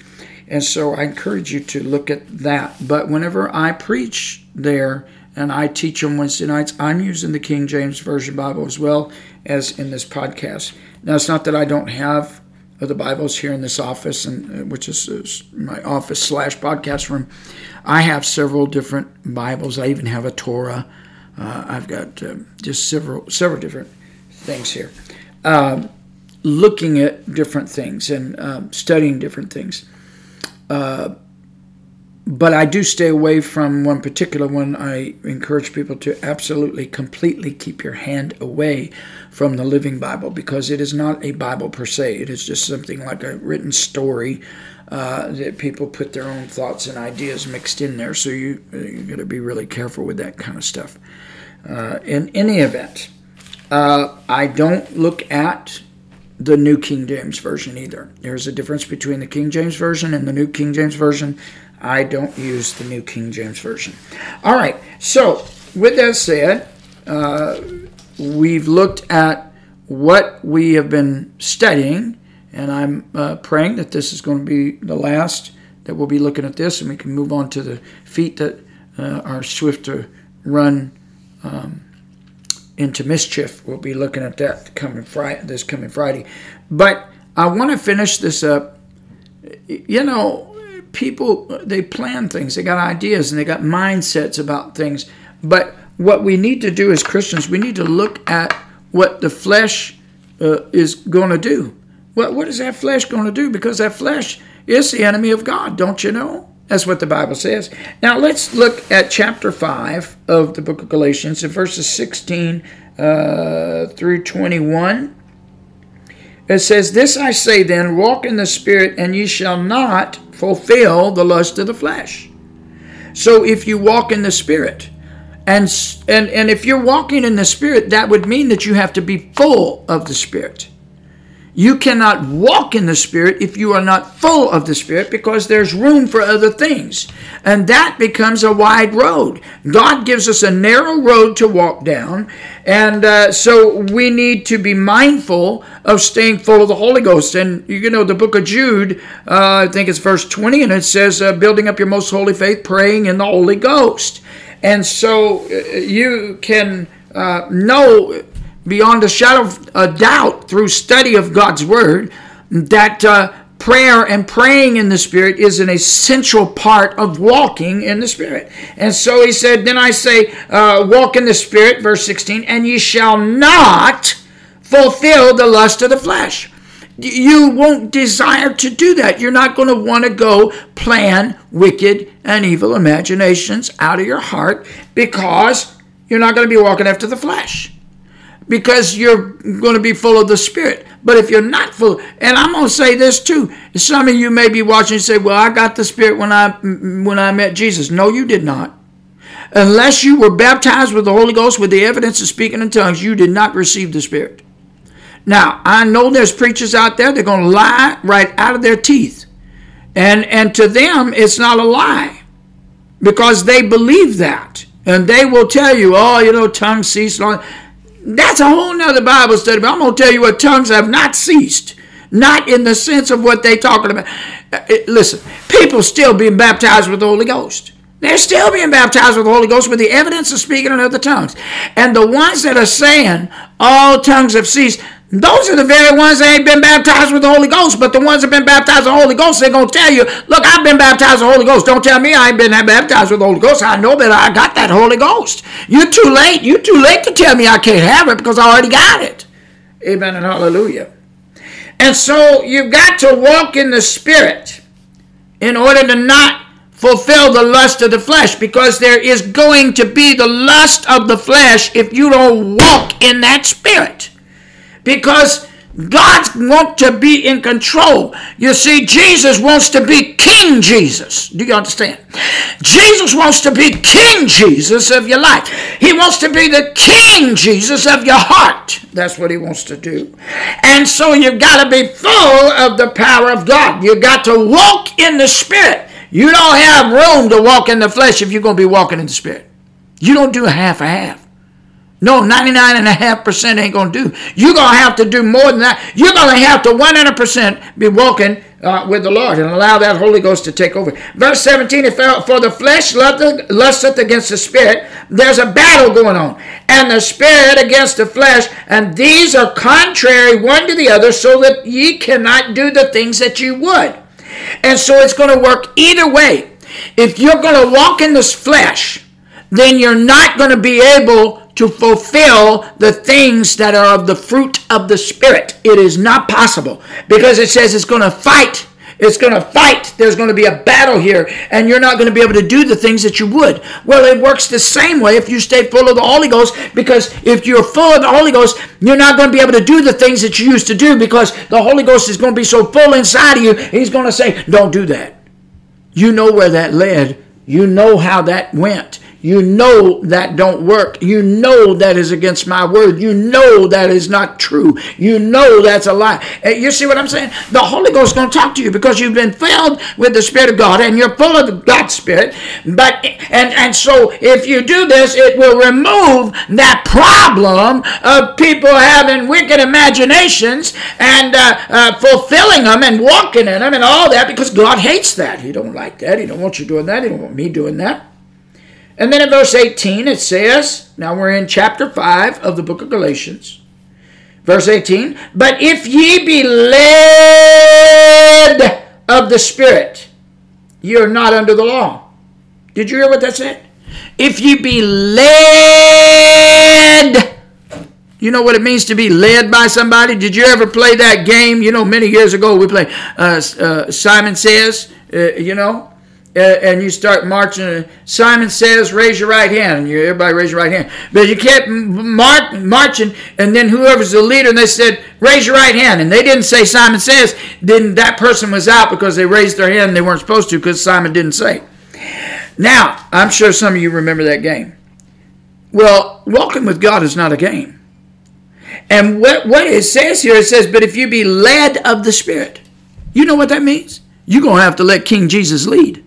And so I encourage you to look at that. But whenever I preach there and I teach on Wednesday nights, I'm using the King James Version Bible as well as in this podcast. Now, it's not that I don't have the Bibles here in this office, and which is my office / podcast room. I have several different Bibles. I even have a Torah. I've got just several different things here. Looking at different things and studying different things. But I do stay away from one particular one. I encourage people to absolutely, completely keep your hand away from the Living Bible, because it is not a Bible per se. It is just something like a written story that people put their own thoughts and ideas mixed in there. So you're going to be really careful with that kind of stuff. In any event, I don't look at the New King James Version either. There's a difference between the King James Version and the New King James Version. I don't use the New King James Version. All right, so with that said, we've looked at what we have been studying, and I'm praying that this is going to be the last that we'll be looking at this, and we can move on to the feet that are swift to run into mischief. We'll be looking at that this coming Friday. But I want to finish this up. You know, people, they plan things. They got ideas and they got mindsets about things. But what we need to do as Christians, we need to look at what the flesh is going to do. What is that flesh going to do? Because that flesh is the enemy of God, don't you know? That's what the Bible says. Now, let's look at chapter 5 of the book of Galatians, in verses 16 through 21. It says, "This I say then, walk in the Spirit, and ye shall not fulfill the lust of the flesh." So if you walk in the Spirit, and if you're walking in the Spirit, that would mean that you have to be full of the Spirit. You cannot walk in the Spirit if you are not full of the Spirit, because there's room for other things. And that becomes a wide road. God gives us a narrow road to walk down. And so we need to be mindful of staying full of the Holy Ghost. And, you know, the book of Jude, I think it's verse 20, and it says, building up your most holy faith, praying in the Holy Ghost. And so you can know beyond a shadow of a doubt through study of God's Word that prayer and praying in the Spirit is an essential part of walking in the Spirit. And so he said, then I say, walk in the Spirit, verse 16, and ye shall not fulfill the lust of the flesh. You won't desire to do that. You're not going to want to go plan wicked and evil imaginations out of your heart, because you're not going to be walking after the flesh, because you're going to be full of the Spirit. But if you're not full, and I'm going to say this too, some of you may be watching and say, well, I got the Spirit when I met Jesus. No, you did not. Unless you were baptized with the Holy Ghost with the evidence of speaking in tongues, you did not receive the Spirit. Now, I know there's preachers out there, they're going to lie right out of their teeth. And to them, it's not a lie, because they believe that. And they will tell you, oh, you know, tongues cease. That's a whole nother Bible study, but I'm going to tell you what tongues have not ceased. Not in the sense of what they're talking about. Listen, people still being baptized with the Holy Ghost. They're still being baptized with the Holy Ghost with the evidence of speaking in other tongues. And the ones that are saying all tongues have ceased, those are the very ones that ain't been baptized with the Holy Ghost. But the ones that have been baptized with the Holy Ghost, they're going to tell you, look, I've been baptized with the Holy Ghost. Don't tell me I ain't been baptized with the Holy Ghost. I know that I got that Holy Ghost. You're too late. You're too late to tell me I can't have it, because I already got it. Amen and hallelujah. And so you've got to walk in the Spirit in order to not fulfill the lust of the flesh, because there is going to be the lust of the flesh if you don't walk in that spirit, because God wants to be in control. You see, Jesus wants to be King Jesus. Do you understand? Jesus wants to be King Jesus of your life. He wants to be the King Jesus of your heart. That's what he wants to do. And so you've got to be full of the power of God. You've got to walk in the Spirit. You don't have room to walk in the flesh if you're going to be walking in the Spirit. You don't do half-a-half. No, 99.5% ain't going to do. You're going to have to do more than that. You're going to have to 100% be walking with the Lord and allow that Holy Ghost to take over. Verse 17, for the flesh lusteth against the Spirit. There's a battle going on. And the Spirit against the flesh. And these are contrary one to the other, so that ye cannot do the things that you would. And so it's going to work either way. If you're going to walk in this flesh, then you're not going to be able to fulfill the things that are of the fruit of the Spirit. It is not possible, because it says it's going to fight. It's going to fight. There's going to be a battle here, and you're not going to be able to do the things that you would. Well, it works the same way if you stay full of the Holy Ghost, because if you're full of the Holy Ghost, you're not going to be able to do the things that you used to do, because the Holy Ghost is going to be so full inside of you, he's going to say, don't do that. You know where that led. You know how that went. You know that don't work. You know that is against my word. You know that is not true. You know that's a lie. You see what I'm saying? The Holy Ghost is going to talk to you because you've been filled with the Spirit of God and you're full of God's Spirit. But and so if you do this, it will remove that problem of people having wicked imaginations and fulfilling them and walking in them and all that, because God hates that. He don't like that. He don't want you doing that. He don't want me doing that. And then in verse 18 it says, now we're in chapter 5 of the book of Galatians. Verse 18, but if ye be led of the Spirit, you're not under the law. Did you hear what that said? If ye be led. You know what it means to be led by somebody? Did you ever play that game? You know, many years ago we played Simon Says, you know. And you start marching. Simon says, raise your right hand. And everybody raise your right hand. But you kept marching. And then whoever's the leader, and they said, raise your right hand. And they didn't say Simon says. Then that person was out because they raised their hand and they weren't supposed to because Simon didn't say. Now, I'm sure some of you remember that game. Well, walking with God is not a game. And what it says here, it says, but if you be led of the Spirit. You know what that means? You're going to have to let King Jesus lead.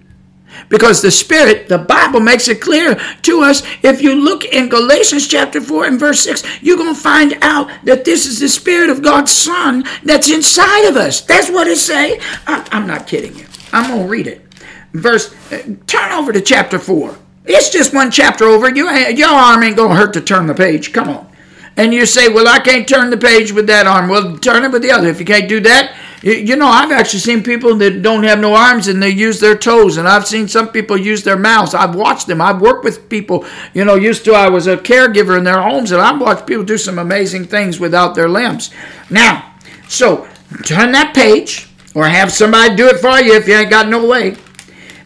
Because the Spirit, the Bible makes it clear to us. If you look in Galatians chapter 4 and verse 6, you're going to find out that this is the Spirit of God's Son that's inside of us. That's what it says. I'm not kidding you. I'm going to read it. Turn over to chapter 4. It's just one chapter over. Your arm ain't going to hurt to turn the page. Come on. And you say, well, I can't turn the page with that arm. Well, turn it with the other. If you can't do that, you know, I've actually seen people that don't have no arms and they use their toes. And I've seen some people use their mouths. I've watched them. I've worked with people, you know, I was a caregiver in their homes. And I've watched people do some amazing things without their limbs. Now, so turn that page or have somebody do it for you if you ain't got no way.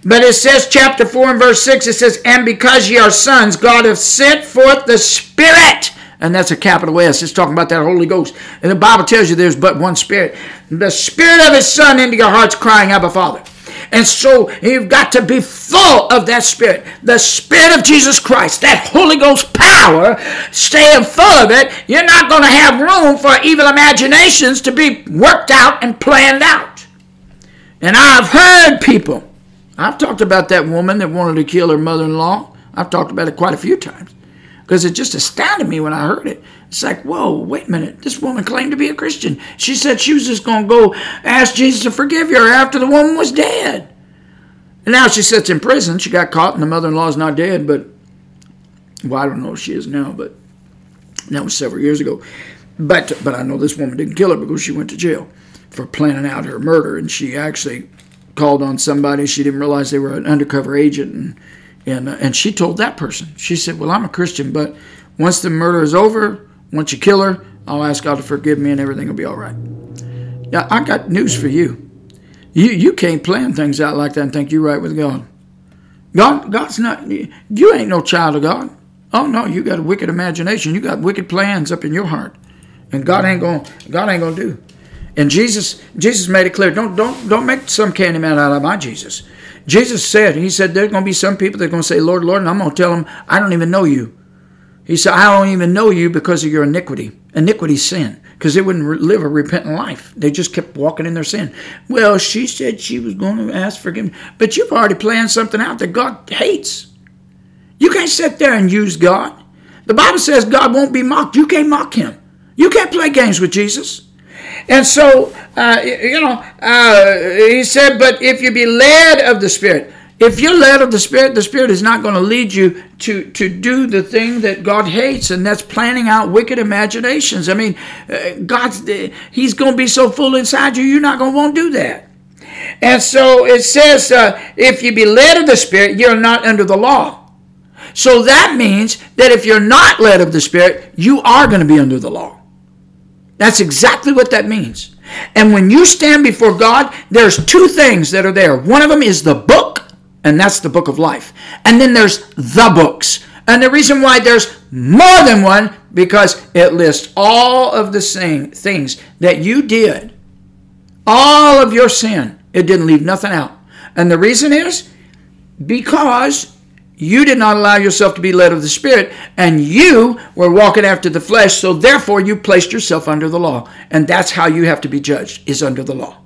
But it says chapter 4 and verse 6, it says, and because ye are sons, God hath sent forth the Spirit. And that's a capital S. It's talking about that Holy Ghost. And the Bible tells you there's but one Spirit. The Spirit of His Son into your hearts crying, Abba, Father. And so you've got to be full of that Spirit. The Spirit of Jesus Christ. That Holy Ghost power. Staying full of it. You're not going to have room for evil imaginations to be worked out and planned out. And I've heard people. I've talked about that woman that wanted to kill her mother-in-law. I've talked about it quite a few times. Because it just astounded me when I heard it. It's like, whoa, wait a minute. This woman claimed to be a Christian. She said she was just going to go ask Jesus to forgive her after the woman was dead. And now she sits in prison. She got caught and the mother-in-law is not dead. But, well, I don't know if she is now. But that was several years ago. But I know this woman didn't kill her because she went to jail for planning out her murder. And she actually called on somebody. She didn't realize they were an undercover agent and she told that person. She said, well, I'm a Christian, but once the murder is over, once you kill her, I'll ask God to forgive me and everything will be all right. Now, I got news for you. You can't plan things out like that and think you're right with God. God's not, you ain't no child of God. Oh no, you got a wicked imagination. You got wicked plans up in your heart. And God ain't gonna do. And Jesus made it clear. Don't make some candy man out of my Jesus. Jesus said, he said, there's gonna be some people that are gonna say, Lord, Lord, and I'm gonna tell them, I don't even know you. He said, I don't even know you because of your iniquity. Iniquity sin. Because they wouldn't live a repentant life. They just kept walking in their sin. Well, she said she was going to ask forgiveness. But you've already planned something out that God hates. You can't sit there and use God. The Bible says God won't be mocked. You can't mock him. You can't play games with Jesus. And so, he said, but if you be led of the Spirit... If you're led of the Spirit is not going to lead you to do the thing that God hates, and that's planning out wicked imaginations. I mean, He's going to be so full inside you, you're not going to want to do that. And so it says, if you be led of the Spirit, you're not under the law. So that means that if you're not led of the Spirit, you are going to be under the law. That's exactly what that means. And when you stand before God, there's two things that are there. One of them is the book. And that's the book of life. And then there's the books. And the reason why there's more than one, because it lists all of the same things that you did. All of your sin. It didn't leave nothing out. And the reason is because you did not allow yourself to be led of the Spirit, and you were walking after the flesh, so therefore you placed yourself under the law. And that's how you have to be judged, is under the law.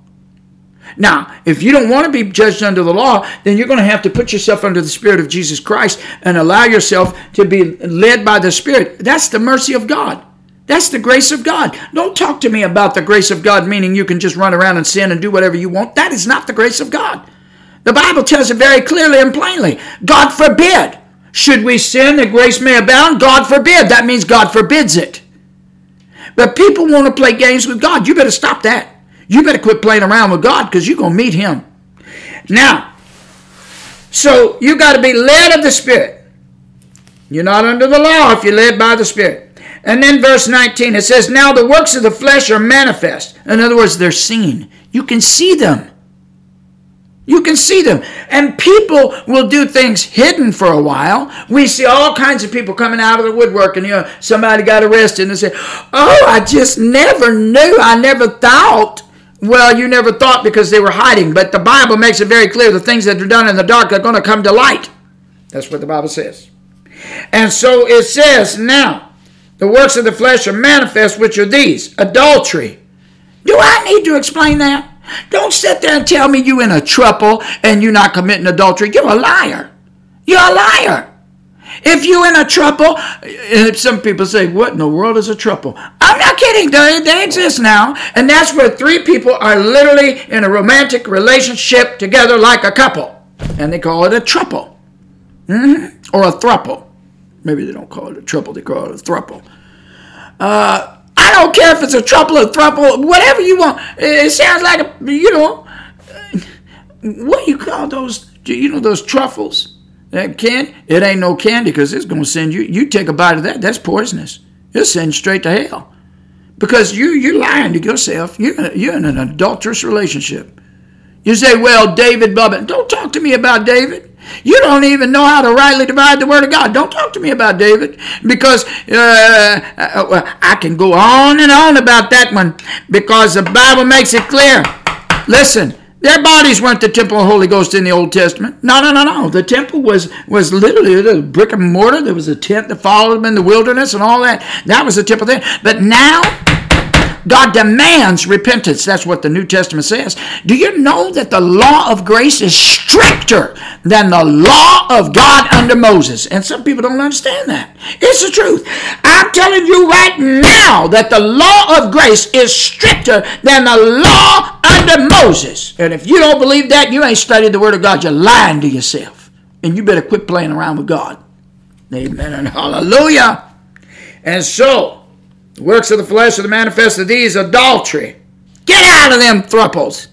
Now, if you don't want to be judged under the law, then you're going to have to put yourself under the Spirit of Jesus Christ and allow yourself to be led by the Spirit. That's the mercy of God. That's the grace of God. Don't talk to me about the grace of God, meaning you can just run around and sin and do whatever you want. That is not the grace of God. The Bible tells it very clearly and plainly. God forbid. Should we sin that grace may abound? God forbid. That means God forbids it. But people want to play games with God. You better stop that. You better quit playing around with God, because you're going to meet him. Now, so you got to be led of the Spirit. You're not under the law if you're led by the Spirit. And then verse 19, it says, now the works of the flesh are manifest. In other words, they're seen. You can see them. You can see them. And people will do things hidden for a while. We see all kinds of people coming out of the woodwork, and somebody got arrested and say, oh, I just never knew. I never thought. Well, you never thought because they were hiding. But the Bible makes it very clear the things that are done in the dark are going to come to light. That's what the Bible says. And so it says, now, the works of the flesh are manifest, which are these. Adultery. Do I need to explain that? Don't sit there and tell me you're in a trouble and you're not committing adultery. You're a liar. You're a liar. If you're in a trouble, some people say, what in the world is a trouble? I'm not kidding. They exist now. And that's where three people are literally in a romantic relationship together like a couple. And they call it a trouble. Or a throuple. Maybe they don't call it a trouble. They call it a throuple. I don't care if it's a trouble or throuple, whatever you want. It sounds like, what do you call those, those truffles? That candy? It ain't no candy, because it's going to send you. You take a bite of that, that's poisonous. It'll send you straight to hell. Because you're lying to yourself. You're in an adulterous relationship. You say, well, David, Bubba, don't talk to me about David. You don't even know how to rightly divide the word of God. Don't talk to me about David, because I can go on and on about that one, because the Bible makes it clear. Listen, their bodies weren't the temple of the Holy Ghost in the Old Testament. No. The temple was literally the brick and mortar. There was a tent that followed them in the wilderness and all that. That was the temple there. But now, God demands repentance. That's what the New Testament says. Do you know that the law of grace is stricter than the law of God under Moses? And some people don't understand that. It's the truth. I'm telling you right now that the law of grace is stricter than the law under Moses. And if you don't believe that, you ain't studied the Word of God. You're lying to yourself. And you better quit playing around with God. Amen and hallelujah. And so, the works of the flesh are the manifest of these. Adultery. Get out of them throuples.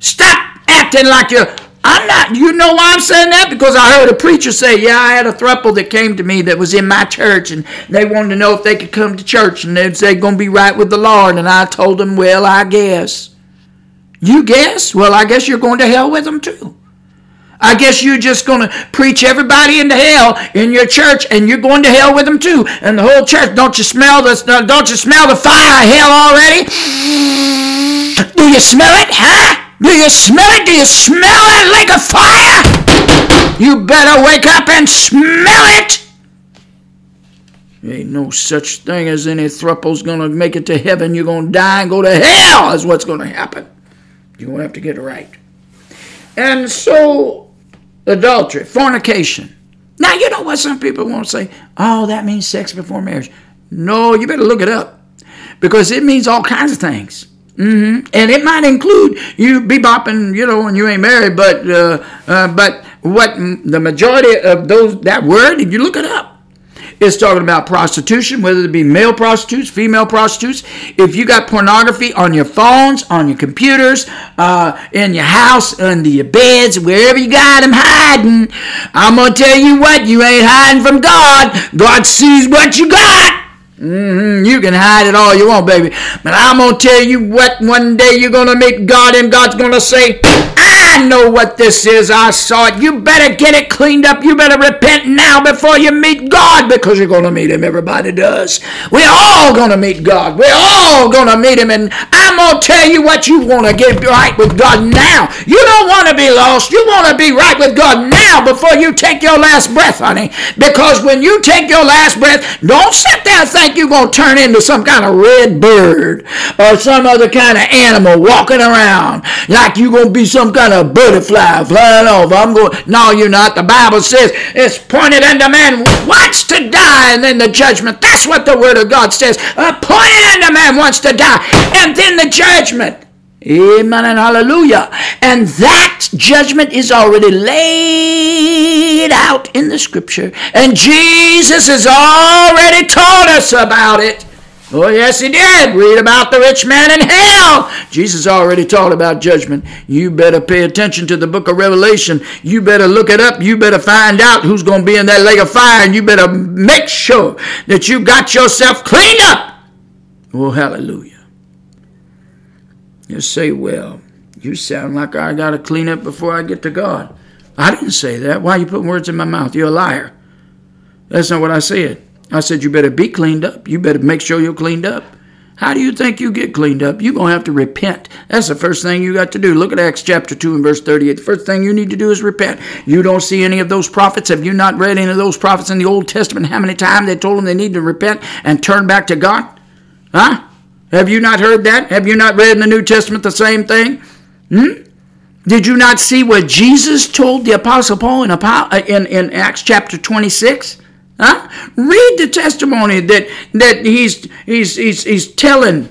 Stop acting like you're... I'm not... You know why I'm saying that? Because I heard a preacher say, yeah, I had a throuple that came to me that was in my church, and they wanted to know if they could come to church, and they'd say, going to be right with the Lord. And I told them, well, I guess. You guess? Well, I guess you're going to hell with them too. I guess you're just going to preach everybody into hell in your church, and you're going to hell with them too. And the whole church, don't you smell the fire of hell already? Do you smell it, huh? Do you smell it? Do you smell that lake of fire? You better wake up and smell it. Ain't no such thing as any thruple's going to make it to heaven. You're going to die and go to hell is what's going to happen. You're going to have to get it right. And so, adultery, fornication. Now, you know what some people want to say? Oh, that means sex before marriage. No, you better look it up, because it means all kinds of things. Mm-hmm. And it might include you bebopping, you know, and you ain't married, but what the majority of those, that word, if you look it up, it's talking about prostitution, whether it be male prostitutes, female prostitutes. If you got pornography on your phones, on your computers, in your house, under your beds, wherever you got them hiding, I'm going to tell you what, you ain't hiding from God. God sees what you got. Mm-hmm. You can hide it all you want, baby. But I'm going to tell you what, one day you're going to meet God, and God's going to say, I know what this is. I saw it. You better get it cleaned up. You better repent now before you meet God, because you're going to meet him. Everybody does. We're all going to meet God. We're all going to meet him. And I'm going to tell you what, you want to get right with God now. You don't want to be lost. You want to be right with God now before you take your last breath, honey. Because when you take your last breath, don't sit there and think you're going to turn into some kind of red bird or some other kind of animal walking around like you're going to be some kind of butterfly flying over. No, you're not. The Bible says it's pointed unto man once to die, and then the judgment. That's what the Word of God says. Appointed unto man once to die, and then the judgment. Amen and hallelujah. And that judgment is already laid out in the Scripture, and Jesus has already told us about it. Oh, yes, he did. Read about the rich man in hell. Jesus already taught about judgment. You better pay attention to the book of Revelation. You better look it up. You better find out who's going to be in that lake of fire, and you better make sure that you got yourself cleaned up. Oh, hallelujah. You say, well, you sound like I got to clean up before I get to God. I didn't say that. Why are you putting words in my mouth? You're a liar. That's not what I said. I said, you better be cleaned up. You better make sure you're cleaned up. How do you think you get cleaned up? You're going to have to repent. That's the first thing you got to do. Look at Acts chapter 2 and verse 38. The first thing you need to do is repent. You don't see any of those prophets. Have you not read any of those prophets in the Old Testament? How many times they told them they need to repent and turn back to God? Huh? Have you not heard that? Have you not read in the New Testament the same thing? Hmm? Did you not see what Jesus told the Apostle Paul in Acts chapter 26? Huh? Read the testimony that he's telling.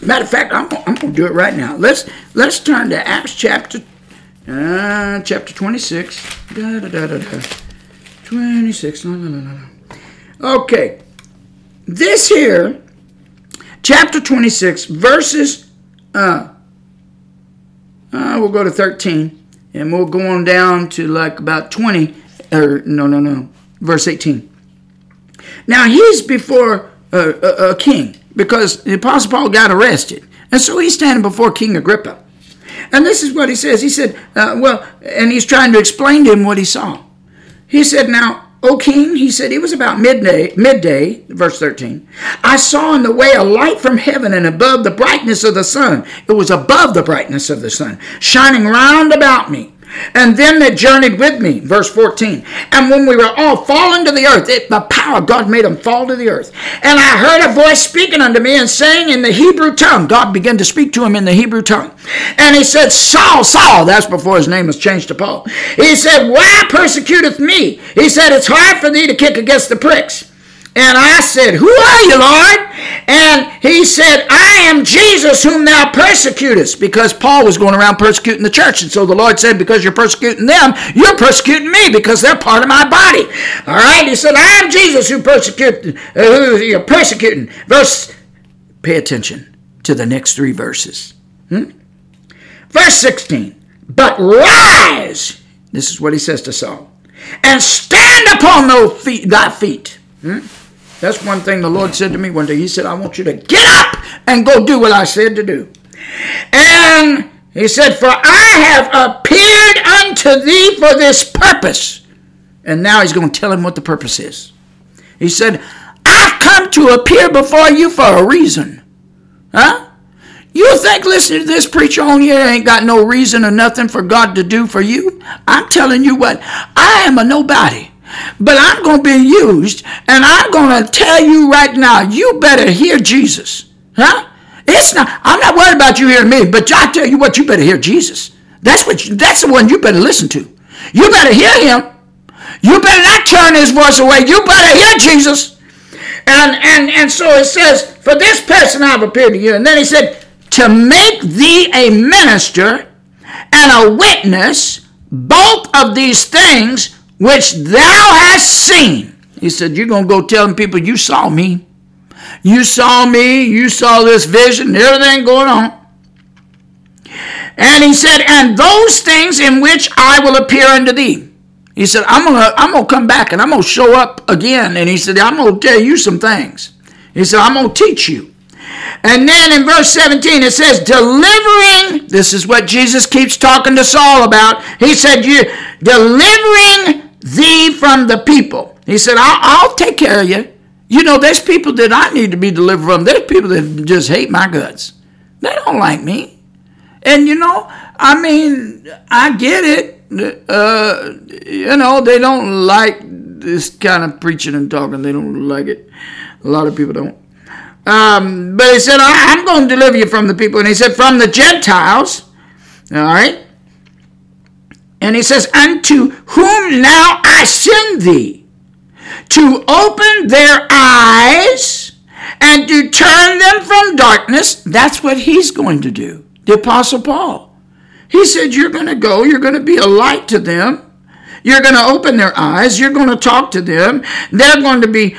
Matter of fact, I'm going to do it right now. Let's turn to Acts chapter 26. 26. Okay. This here, chapter 26, verses, we'll go to 13, and we'll go on down to like about 20, verse 18. Now, he's before a king, because the Apostle Paul got arrested. And so he's standing before King Agrippa. And this is what he says. He said, and he's trying to explain to him what he saw. He said, now, O king, he said, it was about midday, verse 13. I saw in the way a light from heaven, and above the brightness of the sun. It was above the brightness of the sun, shining round about me. And them that journeyed with me, verse 14. And when we were all fallen to the earth, the power of God made them fall to the earth. And I heard a voice speaking unto me and saying in the Hebrew tongue. God began to speak to him in the Hebrew tongue. And he said, Saul, Saul. That's before his name was changed to Paul. He said, why persecuteth me? He said, it's hard for thee to kick against the pricks. And I said, who are you, Lord? And he said, I am Jesus whom thou persecutest. Because Paul was going around persecuting the church. And so the Lord said, because you're persecuting them, you're persecuting me, because they're part of my body. All right? He said, I am Jesus who you're persecuting. Pay attention to the next three verses. Verse 16. But rise. This is what he says to Saul. And stand upon thy feet. That's one thing the Lord said to me one day. He said, I want you to get up and go do what I said to do. And He said, for I have appeared unto thee for this purpose. And now he's going to tell him what the purpose is. He said, I've come to appear before you for a reason. Huh? You think listening to this preacher on here ain't got no reason or nothing for God to do for you? I'm telling you what, I am a nobody. But I'm going to be used, and I'm going to tell you right now, you better hear Jesus. Huh? I'm not worried about you hearing me, but I tell you what, you better hear Jesus. That's the one you better listen to. You better hear him. You better not turn his voice away. You better hear Jesus. And so it says, for this person I've appeared to you. And then he said, to make thee a minister and a witness both of these things which thou hast seen. He said, you're going to go telling people, you saw me. You saw me. You saw this vision. Everything going on. And he said, and those things in which I will appear unto thee. He said, I'm going to come back and I'm going to show up again. And he said, I'm going to tell you some things. He said, I'm going to teach you. And then in verse 17, it says, delivering. This is what Jesus keeps talking to Saul about. He said, you delivering thee from the people. He said, I'll take care of you. You know, there's people that I need to be delivered from. There's people that just hate my guts. They don't like me. And, you know, I mean, I get it. You know, they don't like this kind of preaching and talking. They don't like it. A lot of people don't. But he said, I'm going to deliver you from the people. And he said, from the Gentiles. All right. And he says, unto whom now I send thee, to open their eyes and to turn them from darkness. That's what he's going to do, the Apostle Paul. He said, you're going to go, you're going to be a light to them. You're going to open their eyes. You're going to talk to them. They're going to be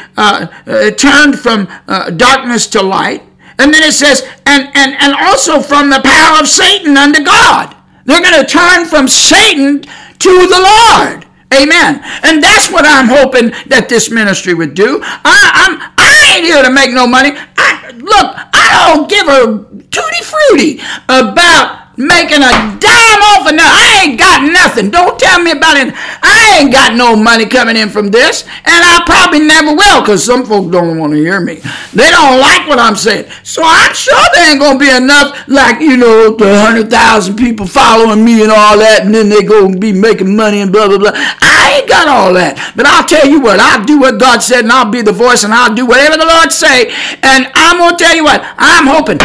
turned from darkness to light. And then it says, and also from the power of Satan unto God. They're going to turn from Satan to the Lord. Amen. And that's what I'm hoping that this ministry would do. I ain't here to make no money. I don't give a tutti-frutti about making a dime off of nothing. I ain't got nothing. Don't tell me about it. I ain't got no money coming in from this, and I probably never will, because some folk don't want to hear me. They don't like what I'm saying. So I'm sure there ain't going to be enough, like, you know, the 100,000 people following me and all that, and then they going to be making money and blah, blah, blah. I ain't got all that. But I'll tell you what, I'll do what God said, and I'll be the voice, and I'll do whatever the Lord say, and I'm going to tell you what, I'm hoping.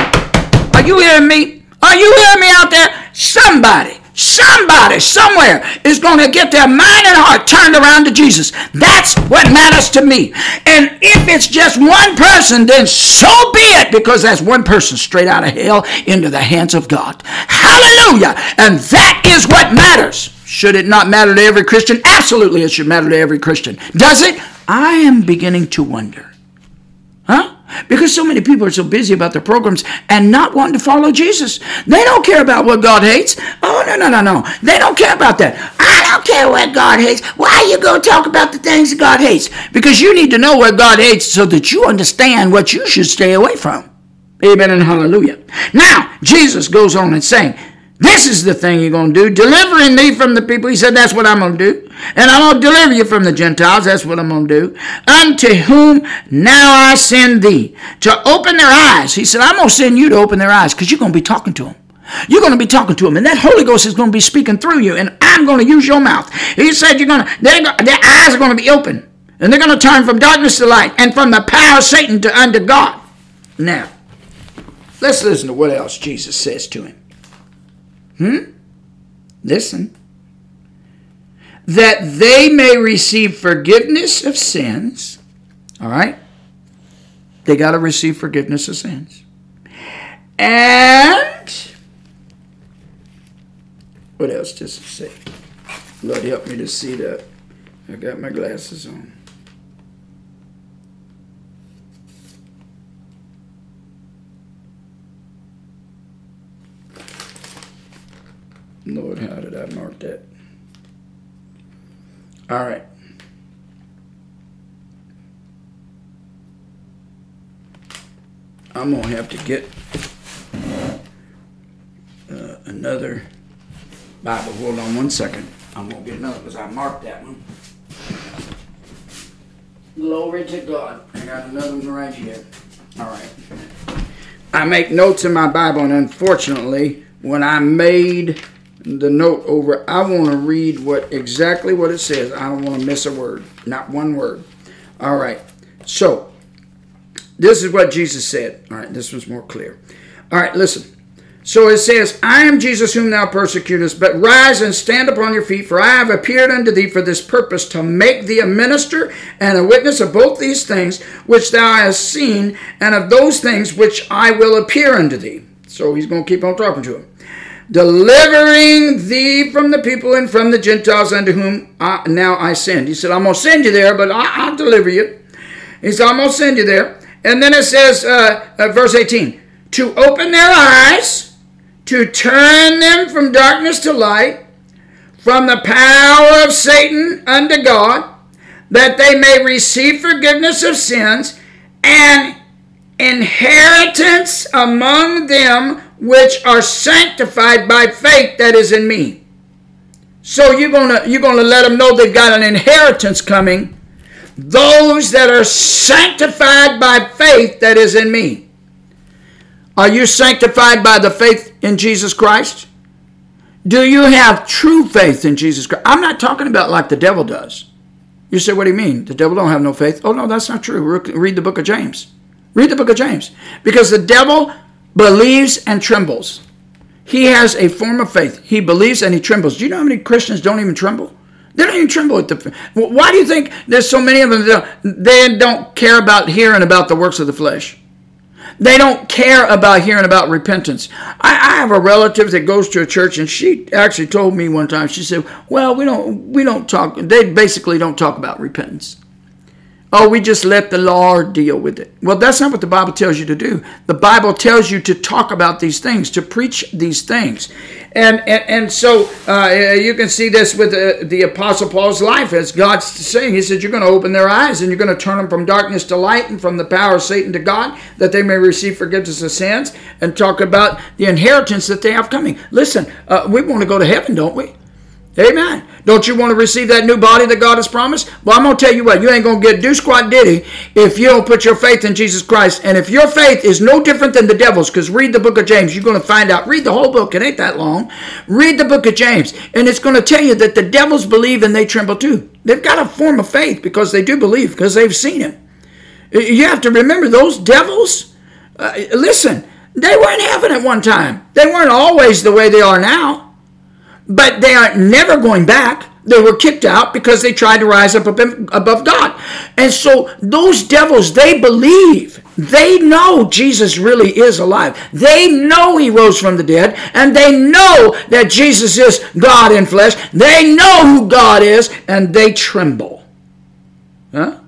Are you hearing me? Are you hearing me out there? Somebody, somewhere is going to get their mind and heart turned around to Jesus. That's what matters to me. And if it's just one person, then so be it, because that's one person straight out of hell into the hands of God. Hallelujah. And that is what matters. Should it not matter to every Christian? Absolutely, it should matter to every Christian. Does it? I am beginning to wonder. Huh? Because so many people are so busy about their programs and not wanting to follow Jesus. They don't care about what God hates. Oh, no. They don't care about that. I don't care what God hates. Why are you going to talk about the things that God hates? Because you need to know what God hates so that you understand what you should stay away from. Amen and hallelujah. Now, Jesus goes on and saying, this is the thing you're going to do, delivering thee from the people. He said, that's what I'm going to do. And I'm going to deliver you from the Gentiles. That's what I'm going to do. Unto whom now I send thee, to open their eyes. He said, I'm going to send you to open their eyes, because you're going to be talking to them. You're going to be talking to them, and that Holy Ghost is going to be speaking through you, and I'm going to use your mouth. He said, their eyes are going to be open, and they're going to turn from darkness to light, and from the power of Satan to unto God. Now, let's listen to what else Jesus says to him. Listen. That they may receive forgiveness of sins. All right? They got to receive forgiveness of sins. And what else does it say? Lord, help me to see that. I got my glasses on. Lord, how did I mark that? All right. I'm going to have to get another Bible. Hold on one second. I'm going to get another because I marked that one. Glory to God. I got another one right here. All right. I make notes in my Bible, and unfortunately, when I made the note over, I want to read exactly what it says. I don't want to miss a word. Not one word. All right. So, this is what Jesus said. All right. This was more clear. All right. Listen. So it says, I am Jesus whom thou persecutest, but rise and stand upon your feet, for I have appeared unto thee for this purpose, to make thee a minister and a witness of both these things which thou hast seen, and of those things which I will appear unto thee. So he's going to keep on talking to him. Delivering thee from the people and from the Gentiles unto whom I send. He said, I'm going to send you there, but I'll deliver you. He said, I'm going to send you there. And then it says, verse 18, to open their eyes, to turn them from darkness to light, from the power of Satan unto God, that they may receive forgiveness of sins and inheritance among them which are sanctified by faith that is in me. So you're gonna let them know they've got an inheritance coming. Those that are sanctified by faith that is in me. Are you sanctified by the faith in Jesus Christ? Do you have true faith in Jesus Christ? I'm not talking about like the devil does. You say, what do you mean? The devil don't have no faith. Oh, no, that's not true. Read the book of James. Read the book of James. Because the devil believes and trembles. He has a form of faith. He believes and he trembles. Do you know how many Christians don't even tremble? They don't even tremble at the... Why do you think there's so many of them that they don't care about hearing about the works of the flesh? They don't care about hearing about repentance. I have a relative that goes to a church, and she actually told me one time, she said, well, we don't talk, they basically don't talk about repentance. Oh, we just let the Lord deal with it. Well, that's not what the Bible tells you to do. The Bible tells you to talk about these things, to preach these things. And so you can see this with the Apostle Paul's life. As God's saying, he said, you're going to open their eyes and you're going to turn them from darkness to light and from the power of Satan to God, that they may receive forgiveness of sins, and talk about the inheritance that they have coming. Listen, we want to go to heaven, don't we? Amen. Don't you want to receive that new body that God has promised? Well, I'm going to tell you what, you ain't going to get do squat diddy if you don't put your faith in Jesus Christ. And if your faith is no different than the devil's, because read the book of James, you're going to find out. Read the whole book. It ain't that long. Read the book of James. And it's going to tell you that the devils believe and they tremble too. They've got a form of faith because they do believe, because they've seen him. You have to remember those devils. Listen, they were in heaven at one time. They weren't always the way they are now. But they are never going back. They were kicked out because they tried to rise up above God. And so those devils, they believe. They know Jesus really is alive. They know he rose from the dead. And they know that Jesus is God in flesh. They know who God is. And they tremble. Huh?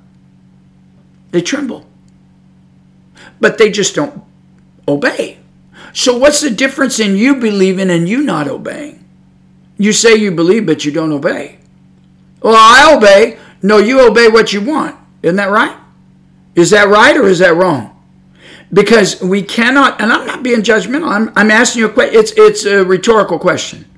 They tremble. But they just don't obey. So what's the difference in you believing and you not obeying? You say you believe, but you don't obey. Well, I obey. No, you obey what you want. Isn't that right? Is that right or is that wrong? Because we cannot, and I'm not being judgmental. I'm asking you a question. It's a rhetorical question.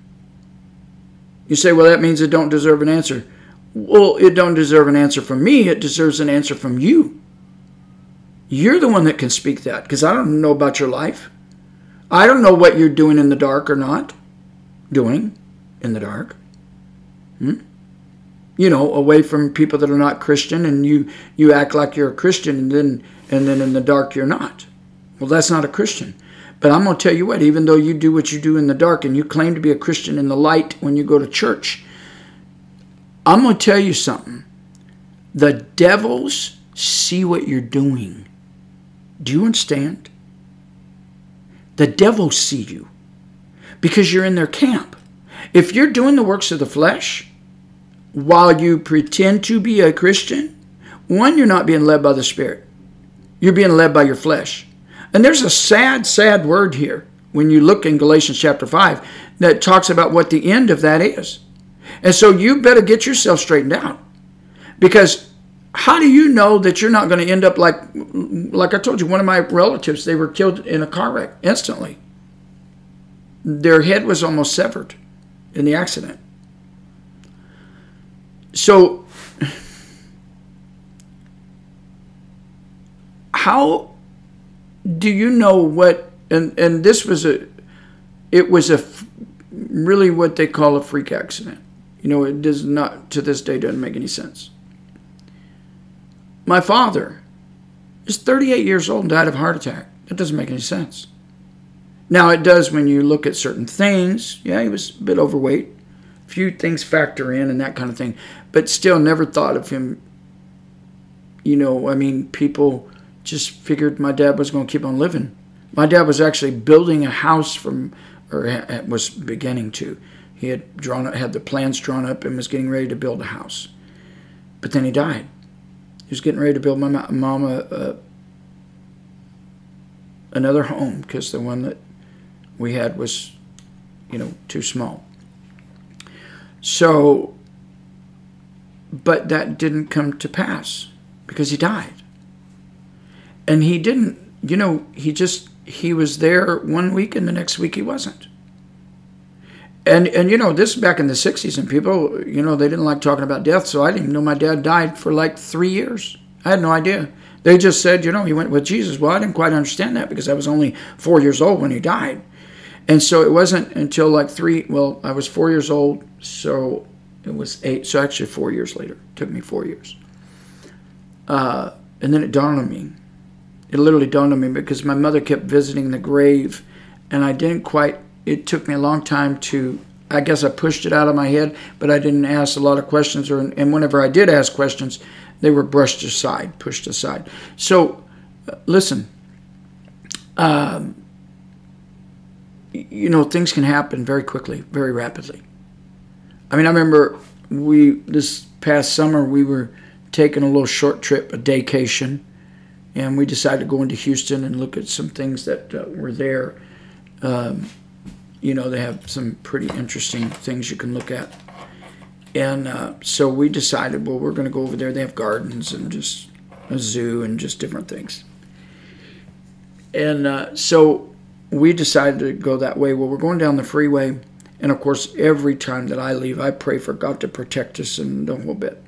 You say, well, that means it don't deserve an answer. Well, it don't deserve an answer from me. It deserves an answer from you. You're the one that can speak that, because I don't know about your life. I don't know what you're doing in the dark or not doing. In the dark, you know, away from people that are not Christian, and you act like you're a Christian, and then in the dark you're not. Well, that's not a Christian. But I'm going to tell you what: even though you do what you do in the dark, and you claim to be a Christian in the light when you go to church, I'm going to tell you something: the devils see what you're doing. Do you understand? The devils see you because you're in their camp. If you're doing the works of the flesh while you pretend to be a Christian, one, you're not being led by the Spirit. You're being led by your flesh. And there's a sad, sad word here when you look in Galatians chapter 5 that talks about what the end of that is. And so you better get yourself straightened out, because how do you know that you're not going to end up like I told you, one of my relatives, they were killed in a car wreck instantly. Their head was almost severed in the accident. So, how do you know what, and this was it was really what they call a freak accident. You know, it does not, to this day, doesn't make any sense. My father is 38 years old and died of a heart attack. That doesn't make any sense. Now, it does when you look at certain things. Yeah, he was a bit overweight. A few things factor in and that kind of thing. But still never thought of him. You know, I mean, people just figured my dad was going to keep on living. My dad was actually building a house from, or was beginning to. He had had the plans drawn up and was getting ready to build a house. But then he died. He was getting ready to build my mom another home because the one that we had was, you know, too small. So, but that didn't come to pass because he died. And he didn't, you know, he was there one week and the next week he wasn't. And you know, this is back in the 60s, and people, you know, they didn't like talking about death, so I didn't even know my dad died for like 3 years. I had no idea. They just said, you know, he went with Jesus. Well, I didn't quite understand that because I was only 4 years old when he died. And so it wasn't until like I was 4 years old, so it was 8. So actually 4 years later. It took me 4 years. And then it dawned on me. It literally dawned on me because my mother kept visiting the grave, and I didn't quite... It took me a long time to, I guess I pushed it out of my head, but I didn't ask a lot of questions. And whenever I did ask questions, they were pushed aside. So, listen, you know, things can happen very quickly, very rapidly. I mean, I remember this past summer, we were taking a little short trip, a daycation, and we decided to go into Houston and look at some things that were there. You know, they have some pretty interesting things you can look at. And so we decided, well, we're going to go over there. They have gardens and just a zoo and just different things. And so we decided to go that way. Well, we're going down the freeway. And, of course, every time that I leave, I pray for God to protect us and the whole bit.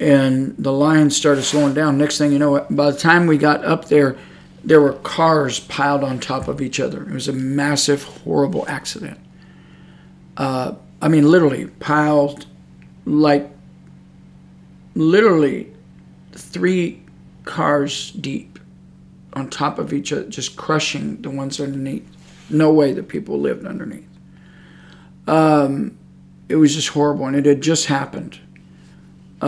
And the line started slowing down. Next thing you know, by the time we got up there, there were cars piled on top of each other. It was a massive, horrible accident. I mean, literally piled, like, literally 3 cars deep on top of each other, just crushing the ones underneath. No way that people lived underneath. It was just horrible, and it had just happened. It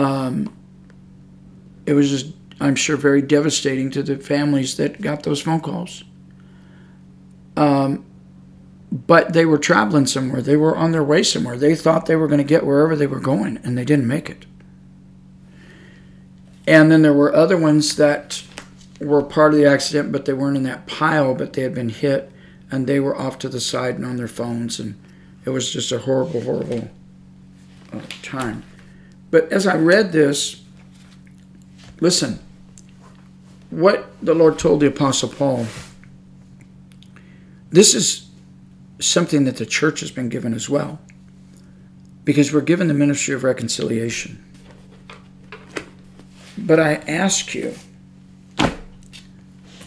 was just, I'm sure, very devastating to the families that got those phone calls. But they were traveling somewhere. They were on their way somewhere. They thought they were going to get wherever they were going, and they didn't make it. And then there were other ones that were part of the accident, but they weren't in that pile, but they had been hit, and they were off to the side and on their phones, and it was just a horrible, horrible time. But as I read this, listen, what the Lord told the Apostle Paul, this is something that the church has been given as well, because we're given the ministry of reconciliation. But I ask you,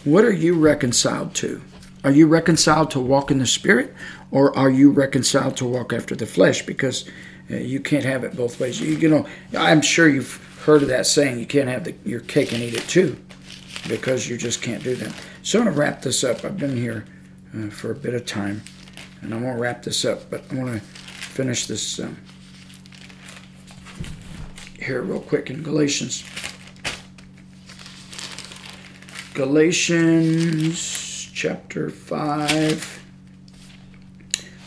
what are you reconciled to? Are you reconciled to walk in the Spirit, or are you reconciled to walk after the flesh? Because you can't have it both ways. You know, I'm sure you've heard of that saying, you can't have your cake and eat it too, because you just can't do that. So I'm going to wrap this up. I've been here for a bit of time, and I won't wrap this up, but I want to finish this here real quick in Galatians chapter 5.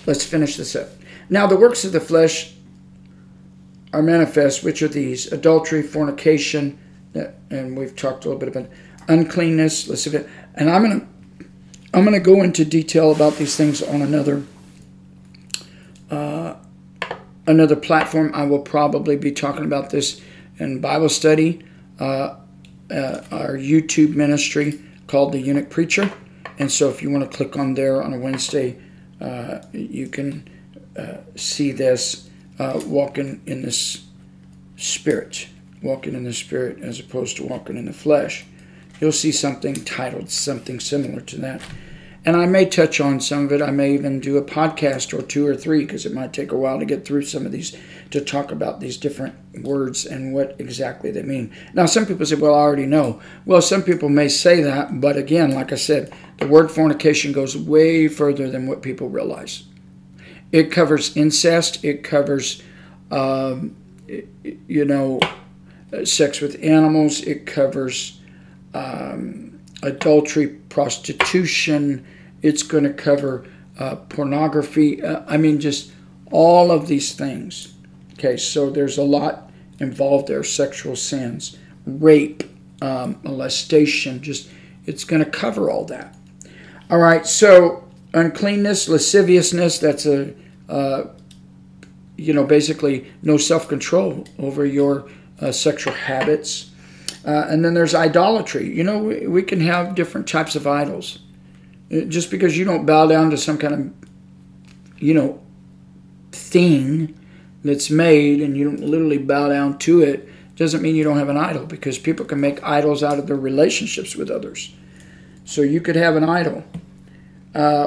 Let's finish this up. Now the works of the flesh are manifest, which are these: adultery, fornication, and we've talked a little bit about uncleanness. And I'm gonna go into detail about these things on another platform. I will probably be talking about this in Bible study, our YouTube ministry called The Eunuch Preacher, And so if you want to click on there on a Wednesday, you can see this, walking in this spirit, walking in the spirit as opposed to walking in the flesh. You'll see something titled something similar to that. And I may touch on some of it. I may even do a podcast or two or three, because it might take a while to get through some of these, to talk about these different words and what exactly they mean. Now, some people say, well, I already know. Well, some people may say that, but again, like I said, the word fornication goes way further than what people realize. It covers incest. It covers, sex with animals. It covers adultery, prostitution. It's going to cover pornography. Just all of these things. Okay, so there's a lot involved there. Sexual sins, rape, molestation. Just, it's going to cover all that. All right, so uncleanness, lasciviousness, that's a, basically no self-control over your sexual habits. And then there's idolatry. We can have different types of idols. Just because you don't bow down to some kind of, thing that's made, and you don't literally bow down to it, doesn't mean you don't have an idol, because people can make idols out of their relationships with others. So you could have an idol.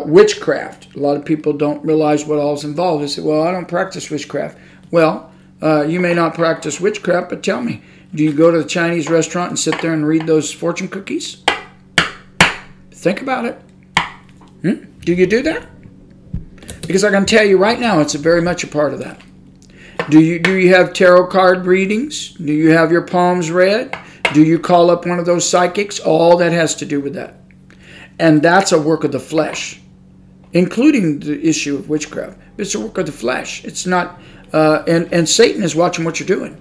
Witchcraft. A lot of people don't realize what all is involved. They say, well, I don't practice witchcraft. Well, you may not practice witchcraft, but tell me, do you go to the Chinese restaurant and sit there and read those fortune cookies? Think about it. Do you do that? Because I can tell you right now, it's very much a part of that. Do you have tarot card readings? Do you have your palms read? Do you call up one of those psychics? All that has to do with that. And that's a work of the flesh, including the issue of witchcraft. It's a work of the flesh. It's not, and Satan is watching what you're doing.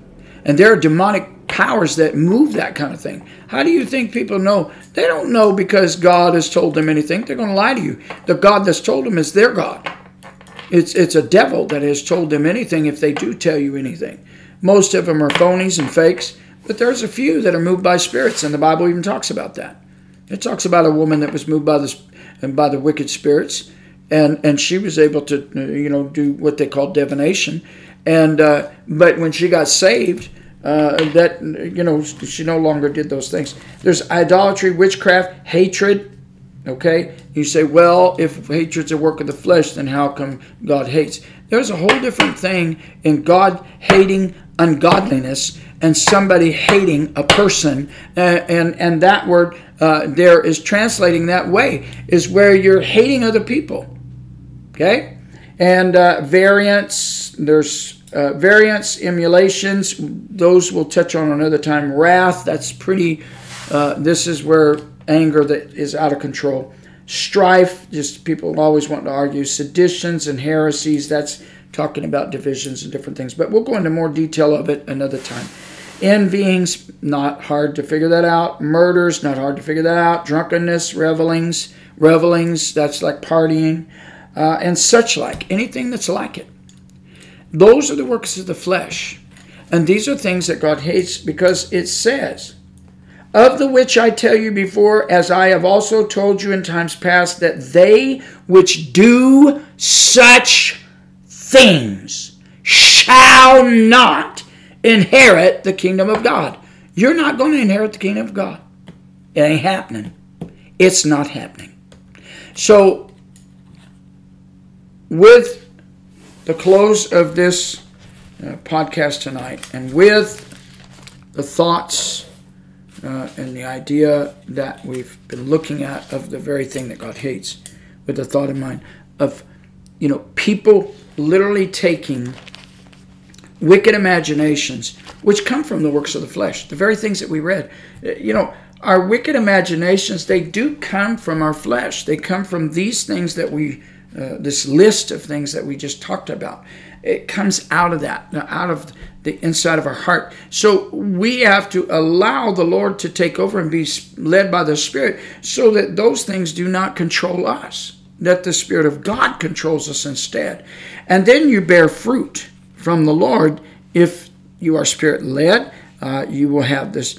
And there are demonic powers that move that kind of thing. How do you think people know? They don't know because God has told them anything. They're going to lie to you. The God that's told them is their God. It's a devil that has told them anything if they do tell you anything. Most of them are phonies and fakes, but there's a few that are moved by spirits, and the Bible even talks about that. It talks about a woman that was moved by the wicked spirits, and she was able to do what they call divination. And but when she got saved, she no longer did those things. There's idolatry, witchcraft, hatred. Okay, you say, well, if hatred's a work of the flesh, then how come God hates? There's a whole different thing in God hating ungodliness and somebody hating a person, and that word there is translating that way is where you're hating other people. Okay, and variance. There's variance, emulations. Those we'll touch on another time. Wrath, that's pretty, this is where anger that is out of control. Strife, just people always want to argue. Seditions and heresies, that's talking about divisions and different things. But we'll go into more detail of it another time. Envyings, not hard to figure that out. Murders, not hard to figure that out. Drunkenness, revelings, that's like partying. And such like, anything that's like it. Those are the works of the flesh. And these are things that God hates, because it says, of the which I tell you before, as I have also told you in times past, that they which do such things shall not inherit the kingdom of God. You're not going to inherit the kingdom of God. It ain't happening. It's not happening. So, with the close of this podcast tonight, and with the thoughts and the idea that we've been looking at of the very thing that God hates, with the thought in mind of people literally taking wicked imaginations, which come from the works of the flesh, the very things that we read. Our wicked imaginations, they do come from our flesh. They come from these things that we this list of things that we just talked about. It comes out of that, out of the inside of our heart. So we have to allow the Lord to take over and be led by the Spirit, so that those things do not control us, that the Spirit of God controls us instead. And then you bear fruit from the Lord if you are Spirit-led. you will have this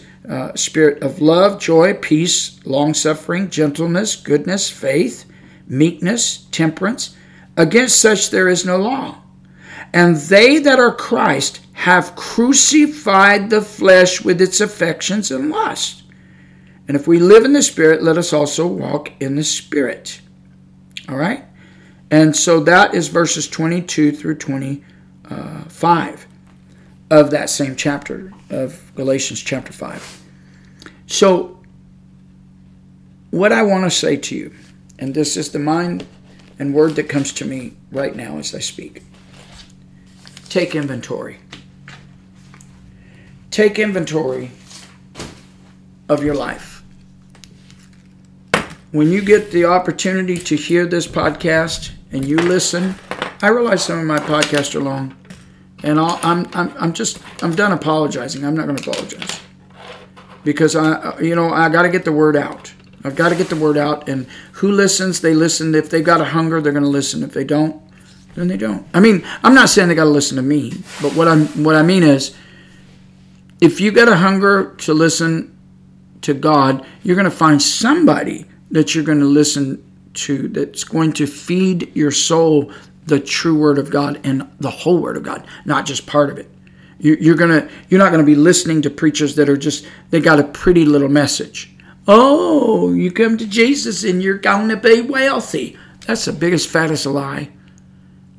spirit of love, joy, peace, long-suffering, gentleness, goodness, faith, meekness, temperance. Against such there is no law. And they that are Christ have crucified the flesh with its affections and lusts. And if we live in the Spirit, let us also walk in the Spirit. All right? And so that is verses 22 through 25 of that same chapter of Galatians chapter 5. So what I want to say to you, and this is the mind and word that comes to me right now as I speak. Take inventory. Take inventory of your life. When you get the opportunity to hear this podcast and you listen, I realize some of my podcasts are long, and I'm done apologizing. I'm not going to apologize because I got to get the word out. I've got to get the word out, and who listens? They listen. If they've got a hunger, they're going to listen. If they don't, then they don't. I mean, I'm not saying they got to listen to me, but what I mean is, if you got a hunger to listen to God, you're going to find somebody that you're going to listen to that's going to feed your soul the true Word of God and the whole Word of God, not just part of it. You're not going to be listening to preachers that are just, they got a pretty little message. Oh, you come to Jesus and you're going to be wealthy. That's the biggest, fattest lie.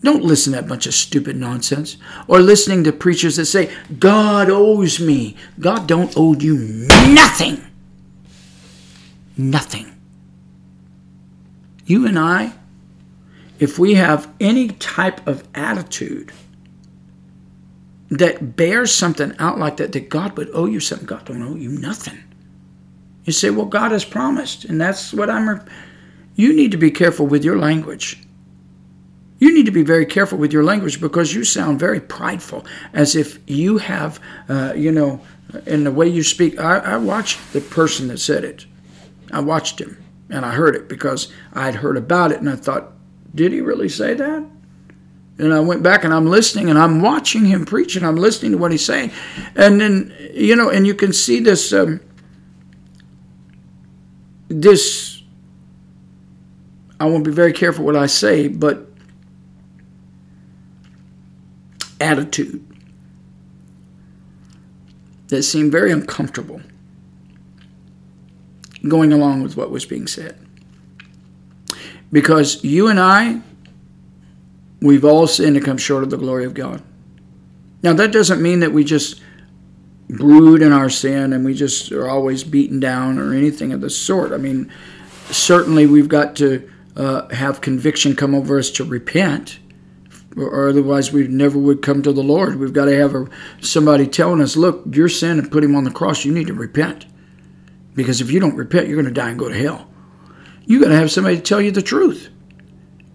Don't listen to that bunch of stupid nonsense. Or listening to preachers that say, God owes me. God don't owe you nothing. Nothing. You and I, if we have any type of attitude that bears something out like that God would owe you something, God don't owe you nothing. You say, well, God has promised, and that's what you need to be careful with your language. You need to be very careful with your language because you sound very prideful, as if you have, in the way you speak. I watched the person that said it. I watched him, and I heard it because I'd heard about it, and I thought, did he really say that? And I went back, and I'm listening, and I'm watching him preach, and I'm listening to what he's saying. And then, and you can see this, I want to be very careful what I say, but attitude that seemed very uncomfortable going along with what was being said. Because you and I, we've all sinned and come short of the glory of God. Now, that doesn't mean that we just brood in our sin and we just are always beaten down or anything of the sort. I mean, certainly we've got to have conviction come over us to repent, or otherwise we never would come to the Lord. We've got to have somebody telling us, look, your sin and put him on the cross, you need to repent. Because if you don't repent, you're going to die and go to hell. You got to have somebody to tell you the truth.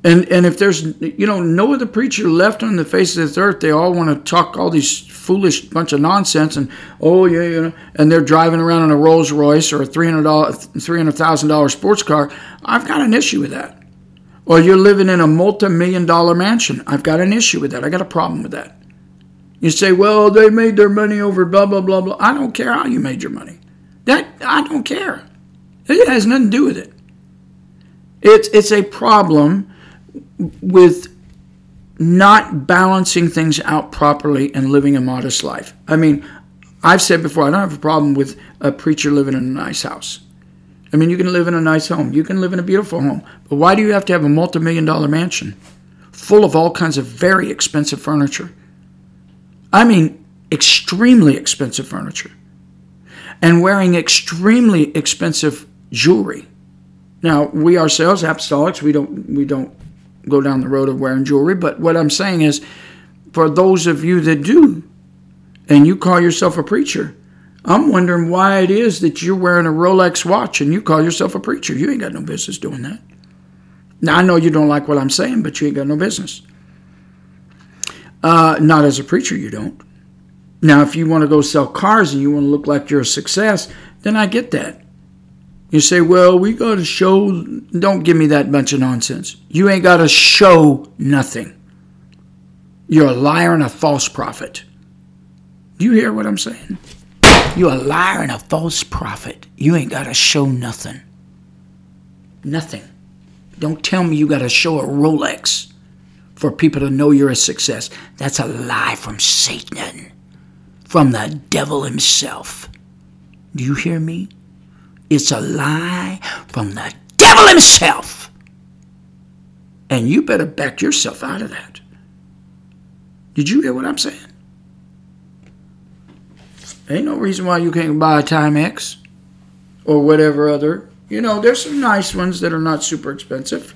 And if there's, no other preacher left on the face of this earth, they all want to talk all these foolish bunch of nonsense, and and they're driving around in a Rolls Royce or a $300,000 sports car. I've got an issue with that. Or you're living in a multi-million-dollar mansion. I've got an issue with that. I got a problem with that. You say, well, they made their money over blah, blah, blah, blah. I don't care how you made your money. I don't care. It has nothing to do with it. It's a problem with not balancing things out properly and living a modest life. I mean, I've said before, I don't have a problem with a preacher living in a nice house. I mean, you can live in a nice home. You can live in a beautiful home. But why do you have to have a multi-million-dollar mansion full of all kinds of very expensive furniture? I mean, extremely expensive furniture. And wearing extremely expensive jewelry. Now, we ourselves, apostolics, we don't go down the road of wearing jewelry. But what I'm saying is, for those of you that do, and you call yourself a preacher, I'm wondering why it is that you're wearing a Rolex watch and you call yourself a preacher. You ain't got no business doing that. Now, I know you don't like what I'm saying, but you ain't got no business. Not as a preacher, you don't. Now, if you want to go sell cars and you want to look like you're a success, then I get that. You say, well, we got to show. Don't give me that bunch of nonsense. You ain't got to show nothing. You're a liar and a false prophet. Do you hear what I'm saying? You're a liar and a false prophet. You ain't got to show nothing. Nothing. Don't tell me you got to show a Rolex for people to know you're a success. That's a lie from Satan, from the devil himself. Do you hear me? It's a lie from the devil himself. And you better back yourself out of that. Did you hear what I'm saying? Ain't no reason why you can't buy a Timex or whatever other. You know, there's some nice ones that are not super expensive.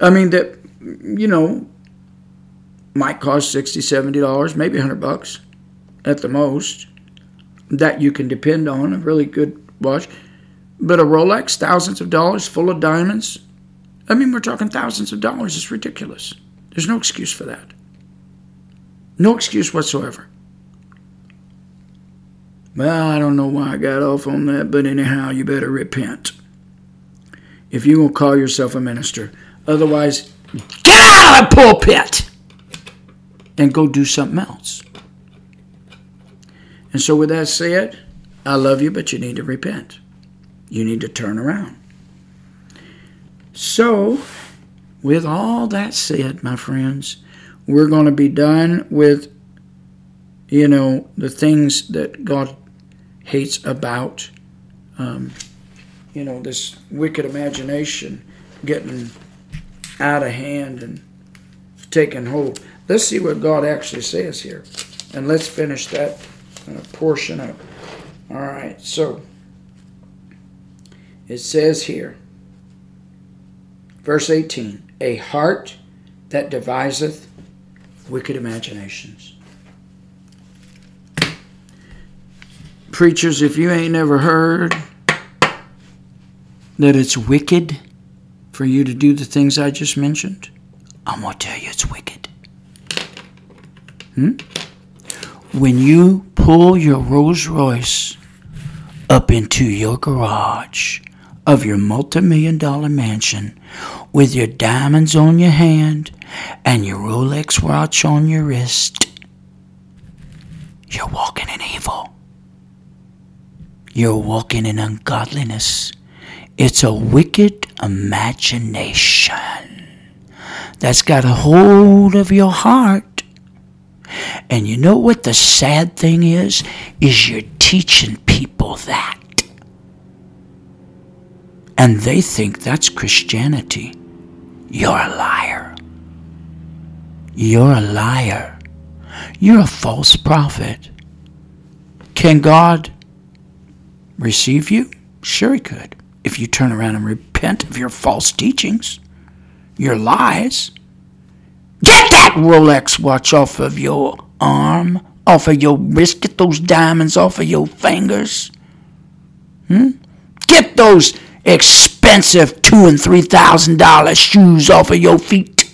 I mean, that, you know, might cost $60, $70, maybe $100 at the most. That you can depend on, a really good watch. But a Rolex, thousands of dollars, full of diamonds. I mean, we're talking thousands of dollars. It's ridiculous. There's no excuse for that. No excuse whatsoever. Well, I don't know why I got off on that, but anyhow, you better repent. If you're going to call yourself a minister. Otherwise, get out of the pulpit and go do something else. And so with that said, I love you, but you need to repent. You need to turn around. So, with all that said, my friends, we're going to be done with, you know, the things that God hates about, you know, this wicked imagination getting out of hand and taking hold. Let's see what God actually says here. And let's finish that portion up. All right, so it says here, verse 18, a heart that deviseth wicked imaginations. Preachers, if you ain't never heard that it's wicked for you to do the things I just mentioned, I'm going to tell you it's wicked. When you pull your Rolls Royce up into your garage of your multi-million-dollar mansion with your diamonds on your hand and your Rolex watch on your wrist, you're walking in evil. You're walking in ungodliness. It's a wicked imagination that's got a hold of your heart. And you know what the sad thing is you're teaching people that. And they think that's Christianity. You're a liar. You're a liar. You're a false prophet. Can God receive you? Sure he could. If you turn around and repent of your false teachings, your lies. Get that Rolex watch off of your arm, off of your wrist. Get those diamonds off of your fingers. Get those expensive $2,000 and $3,000 shoes off of your feet.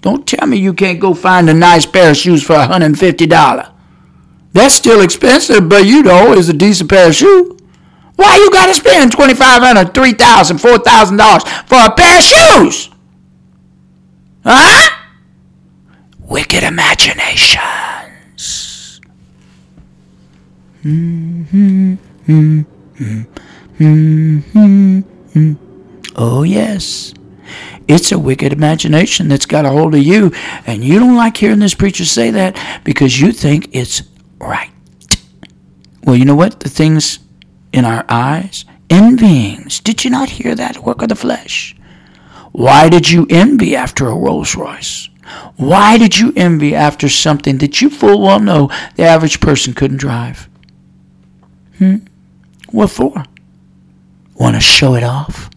Don't tell me you can't go find a nice pair of shoes for $150. That's still expensive, but you know it's a decent pair of shoes. Why you gotta spend $2,500, $3,000, $4,000 for a pair of shoes? Huh? Wicked imaginations. Oh, yes. It's a wicked imagination that's got a hold of you, and you don't like hearing this preacher say that because you think it's right. Well, you know what? The things in our eyes, envyings. Did you not hear that? Work of the flesh. Why did you envy after a Rolls Royce? Why did you envy after something that you full well know the average person couldn't drive? What for? Want to show it off?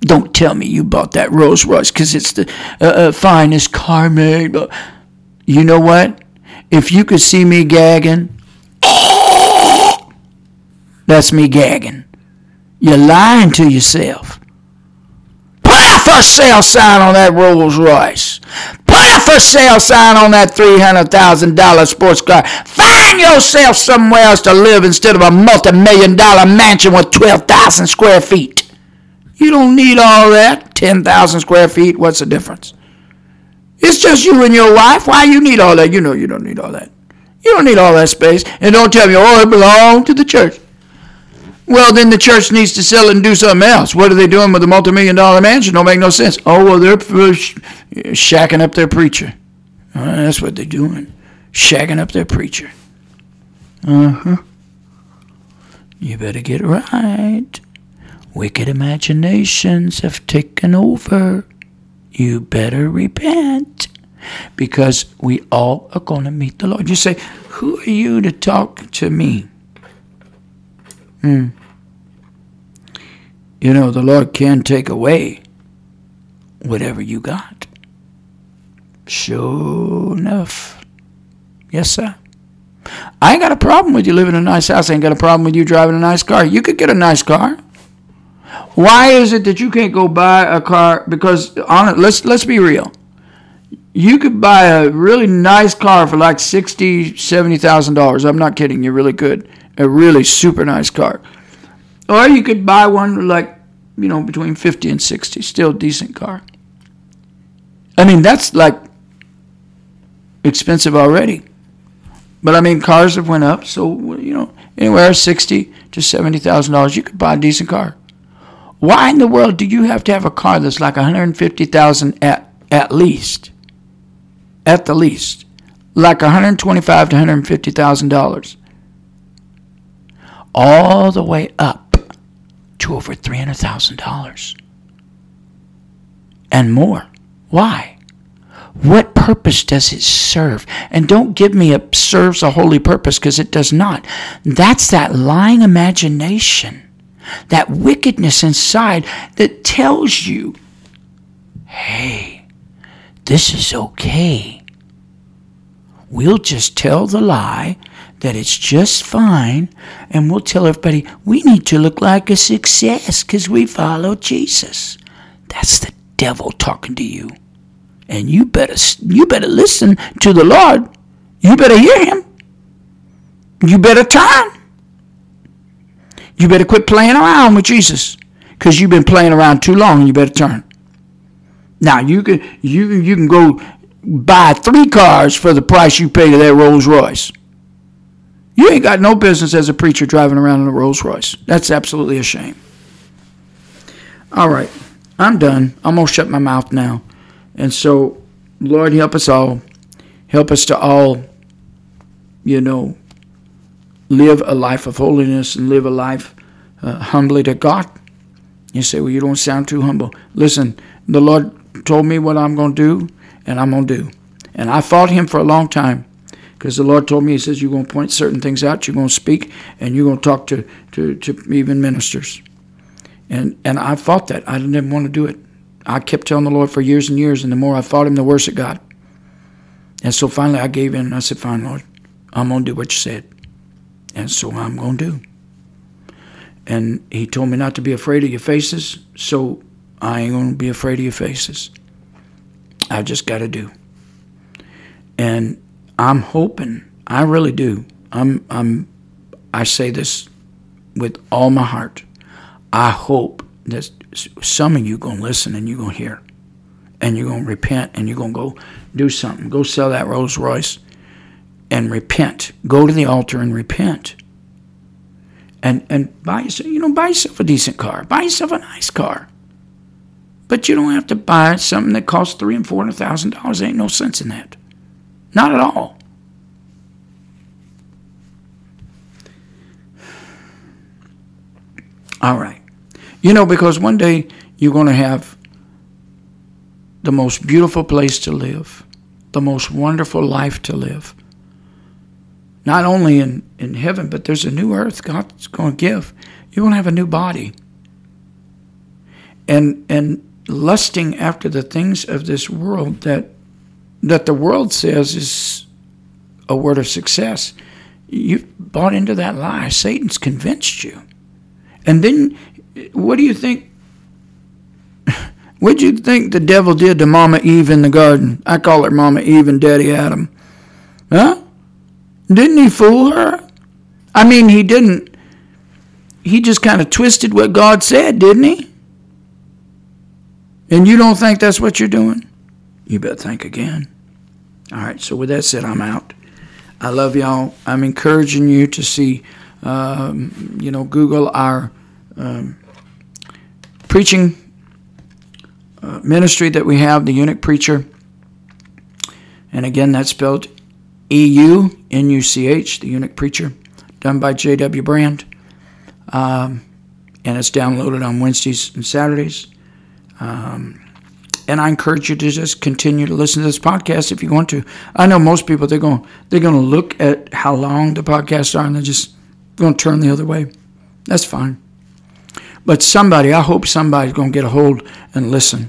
Don't tell me you bought that Rolls Royce because it's the finest car made. You know what? If you could see me gagging, that's me gagging. You're lying to yourself. For sale sign on that Rolls Royce. Put for sale sign on that $300,000 sports car. Find yourself somewhere else to live instead of a multi-million-dollar mansion with 12,000 square feet. You don't need all that. 10,000 square feet, what's the difference? It's just you and your wife. Why you need all that? You know you don't need all that. You don't need all that space. And don't tell me, oh, it belonged to the church. Well, then the church needs to sell it and do something else. What are they doing with a multi-million-dollar mansion? Don't make no sense. Oh, well, they're shacking up their preacher. That's what they're doing. Shacking up their preacher. Uh-huh. You better get it right. Wicked imaginations have taken over. You better repent. Because we all are going to meet the Lord. You say, who are you to talk to me? You know, the Lord can take away whatever you got. Sure enough. Yes, sir. I ain't got a problem with you living in a nice house. I ain't got a problem with you driving a nice car. You could get a nice car. Why is it that you can't go buy a car? Because, let's be real. You could buy a really nice car for like $60,000, $70,000. I'm not kidding. You really could. A really super nice car. Or you could buy one like, you know, between 50 and 60. Still a decent car. I mean, that's like expensive already. But I mean, cars have went up. So, you know, anywhere $60,000 to $70,000, you could buy a decent car. Why in the world do you have to have a car that's like $150,000 at least? At the least, like $125,000 to $150,000, all the way up to over $300,000 and more. Why? What purpose does it serve? And don't give me a serves a holy purpose, because it does not. That's that lying imagination, that wickedness inside that tells you, hey, this is okay. We'll just tell the lie that it's just fine, and we'll tell everybody we need to look like a success because we follow Jesus. That's the devil talking to you. And you better listen to the Lord. You better hear him. You better turn. You better quit playing around with Jesus, because you've been playing around too long, and you better turn. Now, you can go buy 3 cars for the price you pay to that Rolls Royce. You ain't got no business as a preacher driving around in a Rolls Royce. That's absolutely a shame. All right, I'm done. I'm going to shut my mouth now. And so, Lord, help us all. Help us to all, you know, live a life of holiness and live a life humbly to God. You say, well, you don't sound too humble. Listen, the Lord told me what I'm going to do, and I'm going to do. And I fought him for a long time, because the Lord told me, he says, you're going to point certain things out, you're going to speak, and you're going to talk to even ministers. And I fought that. I didn't want to do it. I kept telling the Lord for years and years, and the more I fought him, the worse it got. And so finally I gave in, and I said, fine, Lord, I'm going to do what you said. And so I'm going to do. And he told me not to be afraid of your faces, so I ain't going to be afraid of your faces. I just got to do. And I'm hoping, I really do. I say this with all my heart. I hope that some of you going to listen and you're going to hear. And you're going to repent and you're going to go do something. Go sell that Rolls Royce and repent. Go to the altar and repent. And buy yourself a decent car. Buy yourself a nice car. But you don't have to buy something that costs $300,000 and $400,000. There ain't no sense in that. Not at all. All right. You know, because one day you're going to have the most beautiful place to live, the most wonderful life to live. Not only in heaven, but there's a new earth God's going to give. You're going to have a new body. And lusting after the things of this world that the world says is a word of success. You've bought into that lie. Satan's convinced you. And then what do you think the devil did to Mama Eve in the garden? I call her Mama Eve and Daddy Adam. Huh? Didn't he fool her? I mean, he didn't. He just kind of twisted what God said, didn't he? And you don't think that's what you're doing? You better think again. All right, so with that said, I'm out. I love y'all. I'm encouraging you to see, Google our preaching ministry that we have, The Eunuch Preacher. And again, that's spelled E-U-N-U-C-H, The Eunuch Preacher, done by J.W. Brand. And it's downloaded on Wednesdays and Saturdays. And I encourage you to just continue to listen to this podcast if you want to. I know most people, they're going to look at how long the podcasts are, and they're just going to turn the other way. That's fine. But somebody, I hope somebody's going to get a hold and listen.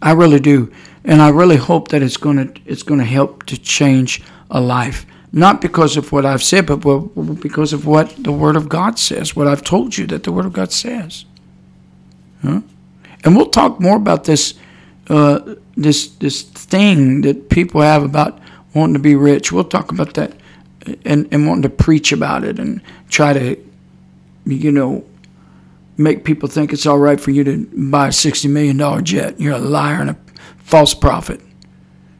I really do. And I really hope that it's going to help to change a life. Not because of what I've said, but because of what the Word of God says, what I've told you that the Word of God says. Huh? And we'll talk more about this this thing that people have about wanting to be rich. We'll talk about that and wanting to preach about it and try to, make people think it's all right for you to buy a $60 million jet. You're a liar and a false prophet.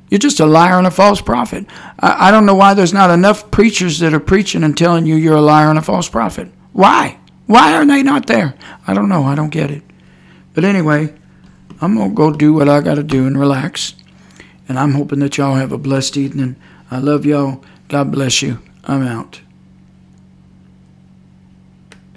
You're just a liar and a false prophet. I don't know why there's not enough preachers that are preaching and telling you you're a liar and a false prophet. Why? Why are they not there? I don't know. I don't get it. But anyway, I'm going to go do what I got to do and relax. And I'm hoping that y'all have a blessed evening. I love y'all. God bless you. I'm out.